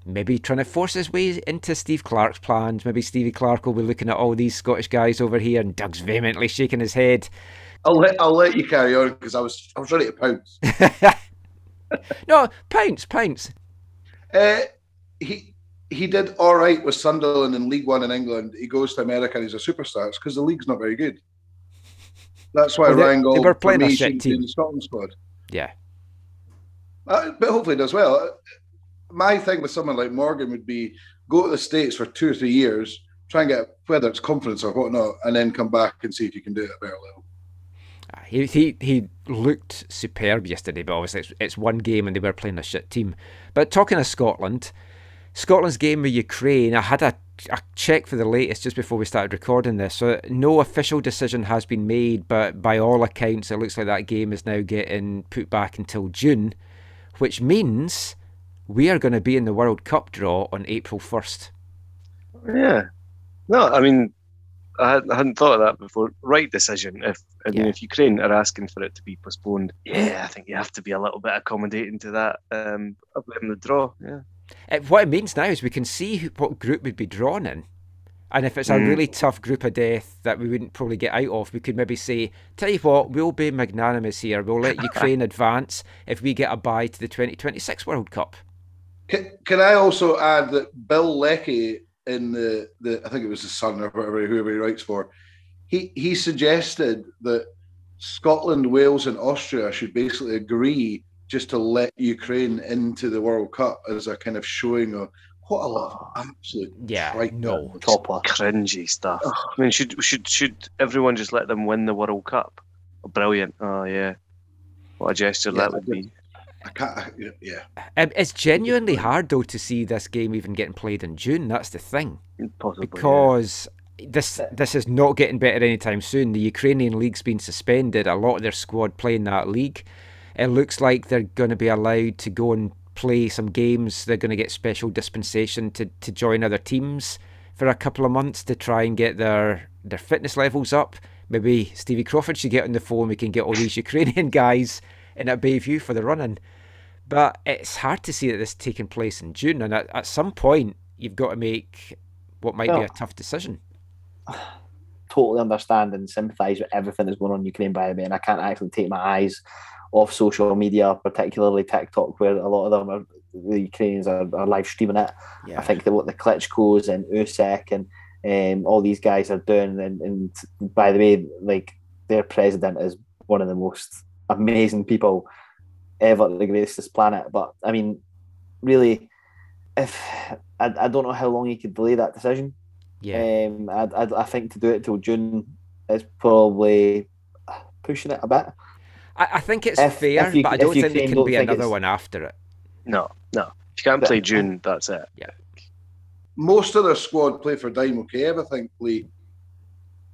Maybe trying to force his way into Steve Clarke's plans. Maybe Stevie Clarke will be looking at all these Scottish guys over here, and Doug's vehemently shaking his head. I'll let, I'll let you carry on, because I was I was ready to pounce. No, pounce, pounce. Uh, he he did all right with Sunderland in League One in England. He goes to America and he's a superstar. It's because the league's not very good. That's why well, Rangel, they were playing for me, a shit team in the Scotland squad. Yeah. Uh, but hopefully it does well. My thing with someone like Morgan would be go to the States for two or three years, try and get, whether it's confidence or whatnot, and then come back and see if you can do it at a better level. Uh, he, he, he looked superb yesterday, but obviously it's, it's one game and they were playing a shit team. But talking of Scotland, Scotland's game with Ukraine, I had a I checked for the latest just before we started recording this, so no official decision has been made, but by all accounts it looks like that game is now getting put back until June, which means we are going to be in the World Cup draw on April first. Yeah. No, I mean, I hadn't thought of that before. Right decision. If I mean, yeah. if Ukraine are asking for it to be postponed, yeah, I think you have to be a little bit accommodating to that. Um, I blame the draw, yeah. What it means now is we can see what group we'd be drawn in. And if it's a mm. really tough group of death that we wouldn't probably get out of, we could maybe say, tell you what, we'll be magnanimous here. We'll let Ukraine advance if we get a bye to the twenty twenty-six World Cup. Can, can I also add that Bill Leckie in the, the, I think it was the Sun or whatever, whoever he writes for, he, he suggested that Scotland, Wales and Austria should basically agree just to let Ukraine into the World Cup as a kind of showing of what a lot of absolute yeah, right no top cringy stuff. Ugh. I mean, should should should everyone just let them win the World Cup? Oh, brilliant! Oh yeah, what a gesture yeah, that would be. I can't. I, yeah, um, it's genuinely hard though to see this game even getting played in June. That's the thing. Possibly, because yeah. this this is not getting better anytime soon. The Ukrainian league's been suspended. A lot of their squad playing that league. It looks like they're going to be allowed to go and play some games. They're going to get special dispensation to, to join other teams for a couple of months to try and get their, their fitness levels up. Maybe Stevie Crawford should get on the phone. We can get all these Ukrainian guys in at Bayview for the run-in. But it's hard to see that this is taking place in June. And at, at some point, you've got to make what might well, be a tough decision. Totally understand and sympathise with everything that's going on in Ukraine, by the way. And I can't actually take my eyes off social media, particularly TikTok, where a lot of them are, the Ukrainians are, are live streaming it. Yeah. I think that what the Klitschko's and Usek and um, all these guys are doing, and, and by the way, like their president is one of the most amazing people ever to grace this planet. But I mean, really, if I, I don't know how long you could delay that decision. Yeah, um, I, I, I think to do it till June is probably pushing it a bit. I think it's if, fair, if you, but I don't think there can be another one after it. No, no. If you can't play June, that's it. Yeah. Most of their squad play for Dynamo Kiev, I think, Lee.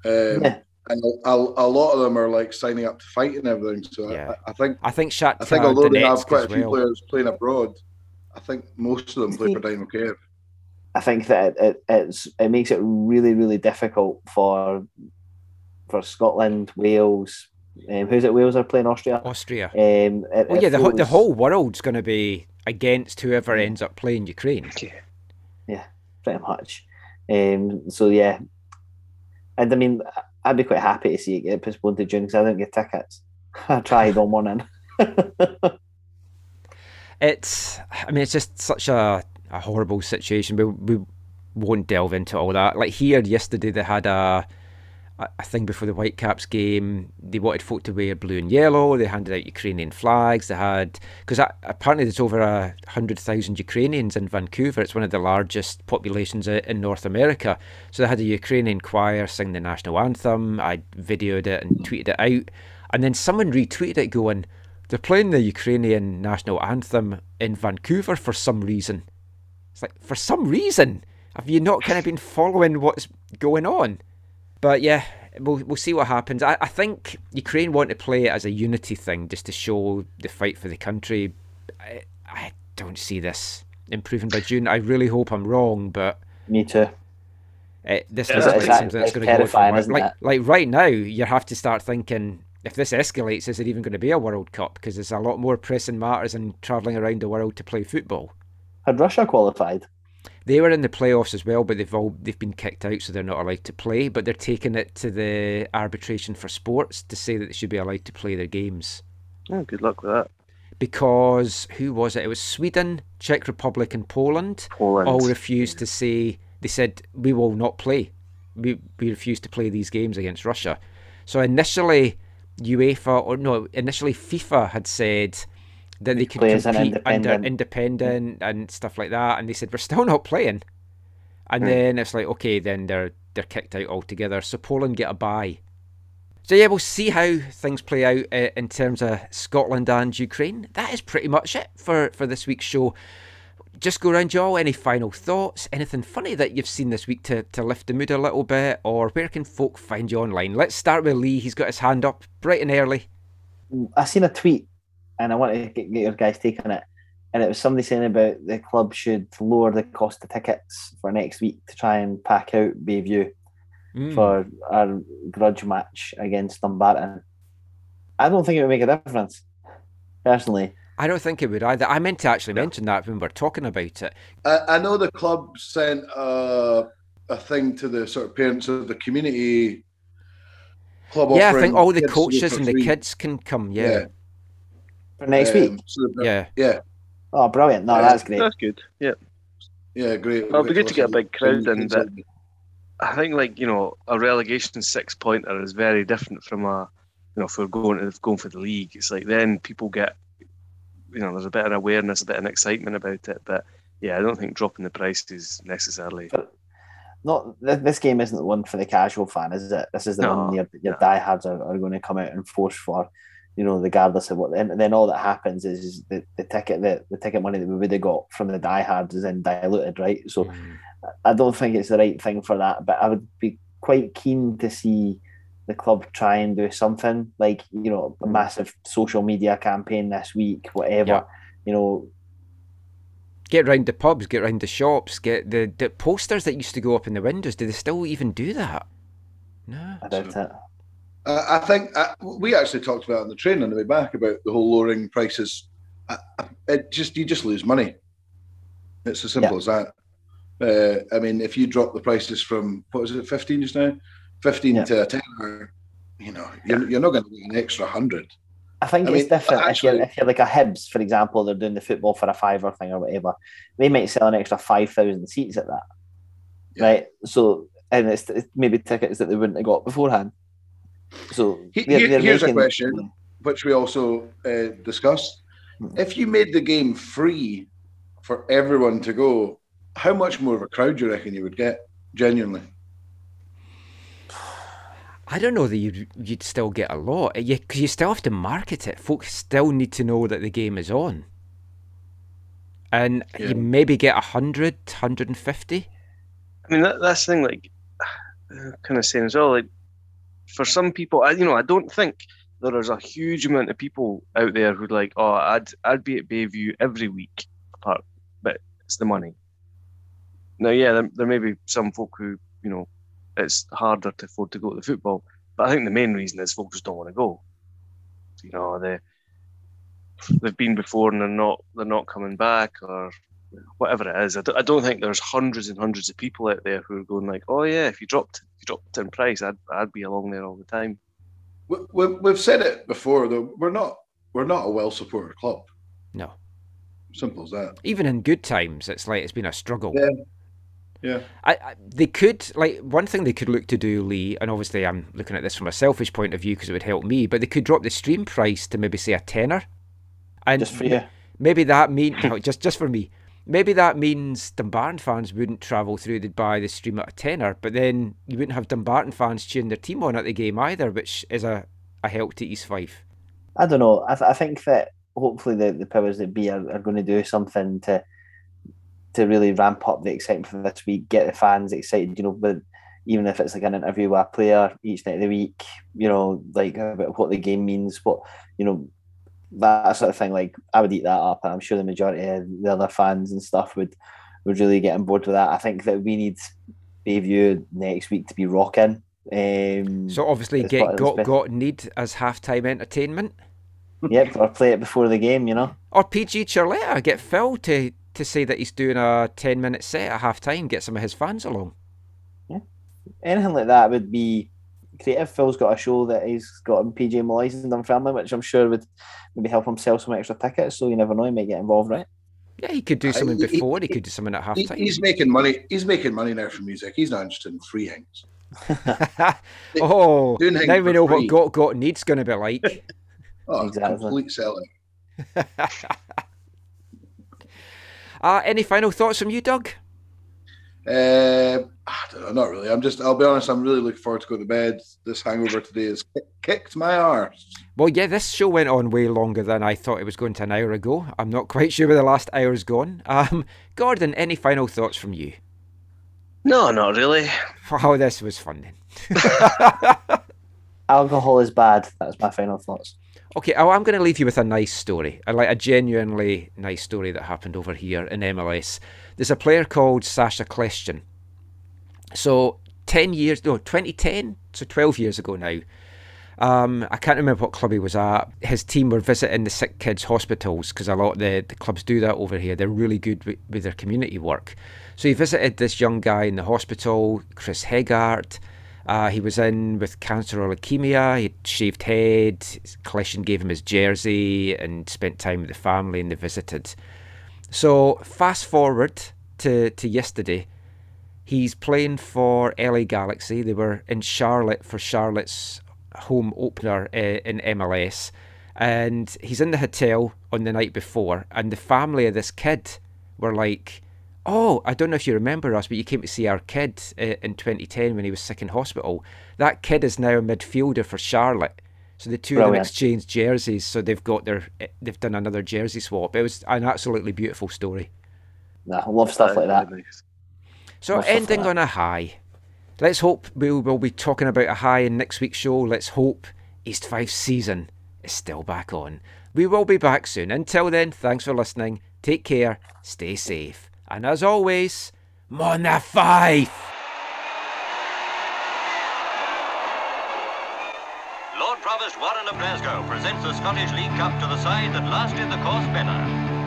Um, yeah. And a, a, a lot of them are like signing up to fight and everything. So yeah. I, I think I think Shakhtar, I think although Donetsk they have quite a few well. players playing abroad, I think most of them play for Dynamo Kiev. I think that it, it, it's, it makes it really, really difficult for for Scotland, Wales. Um, who's it? Wales are playing Austria. Austria. Um, it, oh yeah, the, feels... the whole world's going to be against whoever yeah. ends up playing Ukraine. Yeah, yeah, pretty much. Um, so yeah, and I mean, I'd be quite happy to see it get postponed to June because I don't get tickets. I tried on one in. It's, I mean, it's just such a, a horrible situation. We we won't delve into all that. Like here yesterday, they had a. I think before the Whitecaps game, they wanted folk to wear blue and yellow. They handed out Ukrainian flags. They had, because apparently there's over a hundred thousand Ukrainians in Vancouver. It's one of the largest populations in North America. So they had a Ukrainian choir sing the national anthem. I videoed it and tweeted it out, and then someone retweeted it going, "They're playing the Ukrainian national anthem in Vancouver for some reason." It's like, for some reason, have you not kind of been following what's going on? But yeah, we'll we'll see what happens. I, I think Ukraine want to play it as a unity thing, just to show the fight for the country. I, I don't see this improving by June. I really hope I'm wrong, but me too. It, this yeah, is like that, something that's going to go for isn't like it? like right now. You have to start thinking: if this escalates, is it even going to be a World Cup? Because there's a lot more pressing matters and travelling around the world to play football. Had Russia qualified? They were in the playoffs as well, but they've all they've been kicked out, so they're not allowed to play. But they're taking it to the arbitration for sports to say that they should be allowed to play their games. Oh, good luck with that. Because who was it? It was Sweden, Czech Republic, and Poland. Poland all refused to say. They said we will not play. We we refuse to play these games against Russia. So initially, UEFA or no, initially FIFA had said that they could compete independent. under independent and stuff like that, and they said we're still not playing. And mm. then it's like, okay, then they're they're kicked out altogether. So Poland get a bye. So yeah, we'll see how things play out uh, in terms of Scotland and Ukraine. That is pretty much it for for this week's show. Just go round, y'all. Any final thoughts? Anything funny that you've seen this week to, to lift the mood a little bit? Or where can folk find you online? Let's start with Lee. He's got his hand up bright and early. I seen a tweet, and I want to get your guys' take on it. And it was somebody saying about the club should lower the cost of tickets for next week to try and pack out Bayview mm. for our grudge match against Dumbarton. I don't think it would make a difference, personally. I don't think it would either. I meant to actually mention that when we were talking about it. I, I know the club sent a, a thing to the sort of parents of the community club. Yeah, I think all the coaches and the kids can come. Yeah, yeah. For next um, week. So yeah, yeah. Oh, brilliant! No, yeah, that's great. That's good. Yeah, yeah, great. It'll be good to get a big crowd in. But I think, like you know, a relegation six pointer is very different from a, you know, if we're going to, going for the league. It's like then people get, you know, there's a bit of awareness, a bit of excitement about it. But yeah, I don't think dropping the price is necessarily. But not this game isn't the one for the casual fan, is it? This is the no, one your your no. diehards are, are going to come out in force for. You know, regardless of what, and then all that happens is the, the ticket the, the ticket money that we would have got from the diehards is then diluted, right? So mm. I don't think it's the right thing for that, but I would be quite keen to see the club try and do something like, you know, a massive social media campaign this week, whatever, yeah. you know. Get round the pubs, get round the shops, get the, the posters that used to go up in the windows. Do they still even do that? No. I doubt it. Uh, I think uh, we actually talked about it on the train on the way back about the whole lowering prices. Uh, it just you just lose money. It's as simple yeah. as that. Uh, I mean, if you drop the prices from what is it, fifteen just now, fifteen yeah. to a tenner, you know, you're, yeah. you're not going to get an extra hundred. I think I it's mean, different. Actually, if, you're, if you're like a Hibs, for example, they're doing the football for a fiver thing or whatever. They might sell an extra five thousand seats at that, yeah. right? So, and it's maybe tickets that they wouldn't have got beforehand. So they're, Here, they're here's making... a question which we also uh, discussed. Mm-hmm. If you made the game free for everyone to go, how much more of a crowd do you reckon you would get? Genuinely, I don't know that you'd you'd still get a lot. You because you still have to market it. Folks still need to know that the game is on, and yeah. you maybe get a hundred, hundred and fifty. I mean that, that's the thing. Like, kind of saying as well, like. For some people, I, you know, I don't think there is a huge amount of people out there who'd like, oh, I'd I'd be at Bayview every week, apart, but it's the money. Now, yeah, there, there may be some folk who, you know, it's harder to afford to go to the football, but I think the main reason is folks just don't want to go. You know, they they've been before and they're not they're not coming back or whatever it is. I don't, I don't think there's hundreds and hundreds of people out there who are going like, oh yeah, if you dropped. dropped in price, I'd I'd be along there all the time. We, we, we've said it before, though. We're not we're not a well-supported club. No, simple as that. Even in good times, it's like it's been a struggle. Yeah, yeah. I, I they could like one thing they could look to do, Lee, and obviously I'm looking at this from a selfish point of view because it would help me. But they could drop the stream price to maybe say a tenner, and just for you. Maybe that mean no, just just for me. Maybe that means Dumbarton fans wouldn't travel through, they'd buy the stream at a tenner, but then you wouldn't have Dumbarton fans cheering their team on at the game either, which is a, a help to East Fife. I don't know. I, th- I think that hopefully the, the powers that be are, are going to do something to to really ramp up the excitement for this week, get the fans excited, you know, but even if it's like an interview with a player each night of the week, you know, like about what the game means, what, you know, that sort of thing, like I would eat that up, and I'm sure the majority of the other fans and stuff would would really get on board with that. I think that we need Bayview next week to be rocking. Um, so obviously, get got best. got need as halftime entertainment. Yep, or play it before the game, you know. Or P G Chirletta, get Phil to to say that he's doing a ten minute set at halftime, get some of his fans along. Yeah, anything like that would be. Creative. Phil's got a show that he's got in P J Molloy's and Dunfermline, which I'm sure would maybe help him sell some extra tickets. So you never know, he might get involved, right? Yeah, he could do something uh, he, before. He, he could do something at half time. He's making money. He's making money now from music. He's not interested in free things. oh, doing now we know free. what got got needs going to be like. oh, exactly. Complete selling. uh, any final thoughts from you, Doug? Uh, I don't know, not really. I'm just, I'll be honest, I'm really looking forward to go to bed. This hangover today has kicked my arse. Well, yeah, this show went on way longer than I thought it was going to an hour ago. I'm not quite sure where the last hour's gone. Um, Gordon, any final thoughts from you? No, not really. Wow, this was fun then. Alcohol is bad. That's my final thoughts. Okay, I'm going to leave you with a nice story, like a genuinely nice story that happened over here in M L S. There's a player called Sasha Kleshchen. So ten years, no, twenty ten, so twelve years ago now, Um, I can't remember what club he was at. His team were visiting the sick kids' hospitals, because a lot of the, the clubs do that over here. They're really good w- with their community work. So he visited this young guy in the hospital, Chris Higgins. Uh, he was in with cancer or leukemia. He had shaved head. His clinician gave him his jersey and spent time with the family, and they visited. So fast forward to, to yesterday. He's playing for L A Galaxy. They were in Charlotte for Charlotte's home opener uh, in M L S. And he's in the hotel on the night before. And the family of this kid were like, "Oh, I don't know if you remember us, but you came to see our kid uh, in twenty ten when he was sick in hospital. That kid is now a midfielder for Charlotte." So the two Brilliant. of them exchanged jerseys. So they've got their, they've done another jersey swap. It was an absolutely beautiful story. Nah, I love stuff like that. So love ending like on a high. Let's hope we will be talking about a high in next week's show. Let's hope East Fife's season is still back on. We will be back soon. Until then, thanks for listening. Take care. Stay safe. And as always, Mon a Fife! Lord Provost Warren of Glasgow presents the Scottish League Cup to the side that lasted the course better.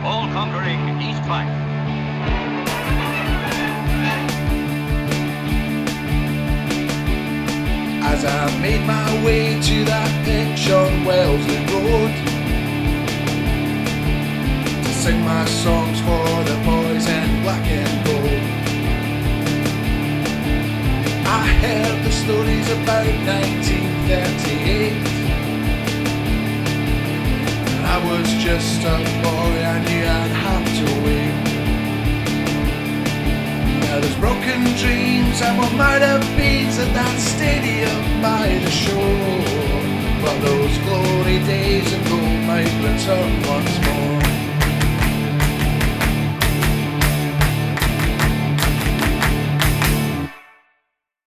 All-conquering East Fife. As I made my way to that pitch on Wellesley Road, sing my songs for the boys in black and gold. I heard the stories about nineteen thirty-eight, and I was just a boy, I knew I'd have to wait. Now there's broken dreams and what might have been at that stadium by the shore, but those glory days of gold might return once more.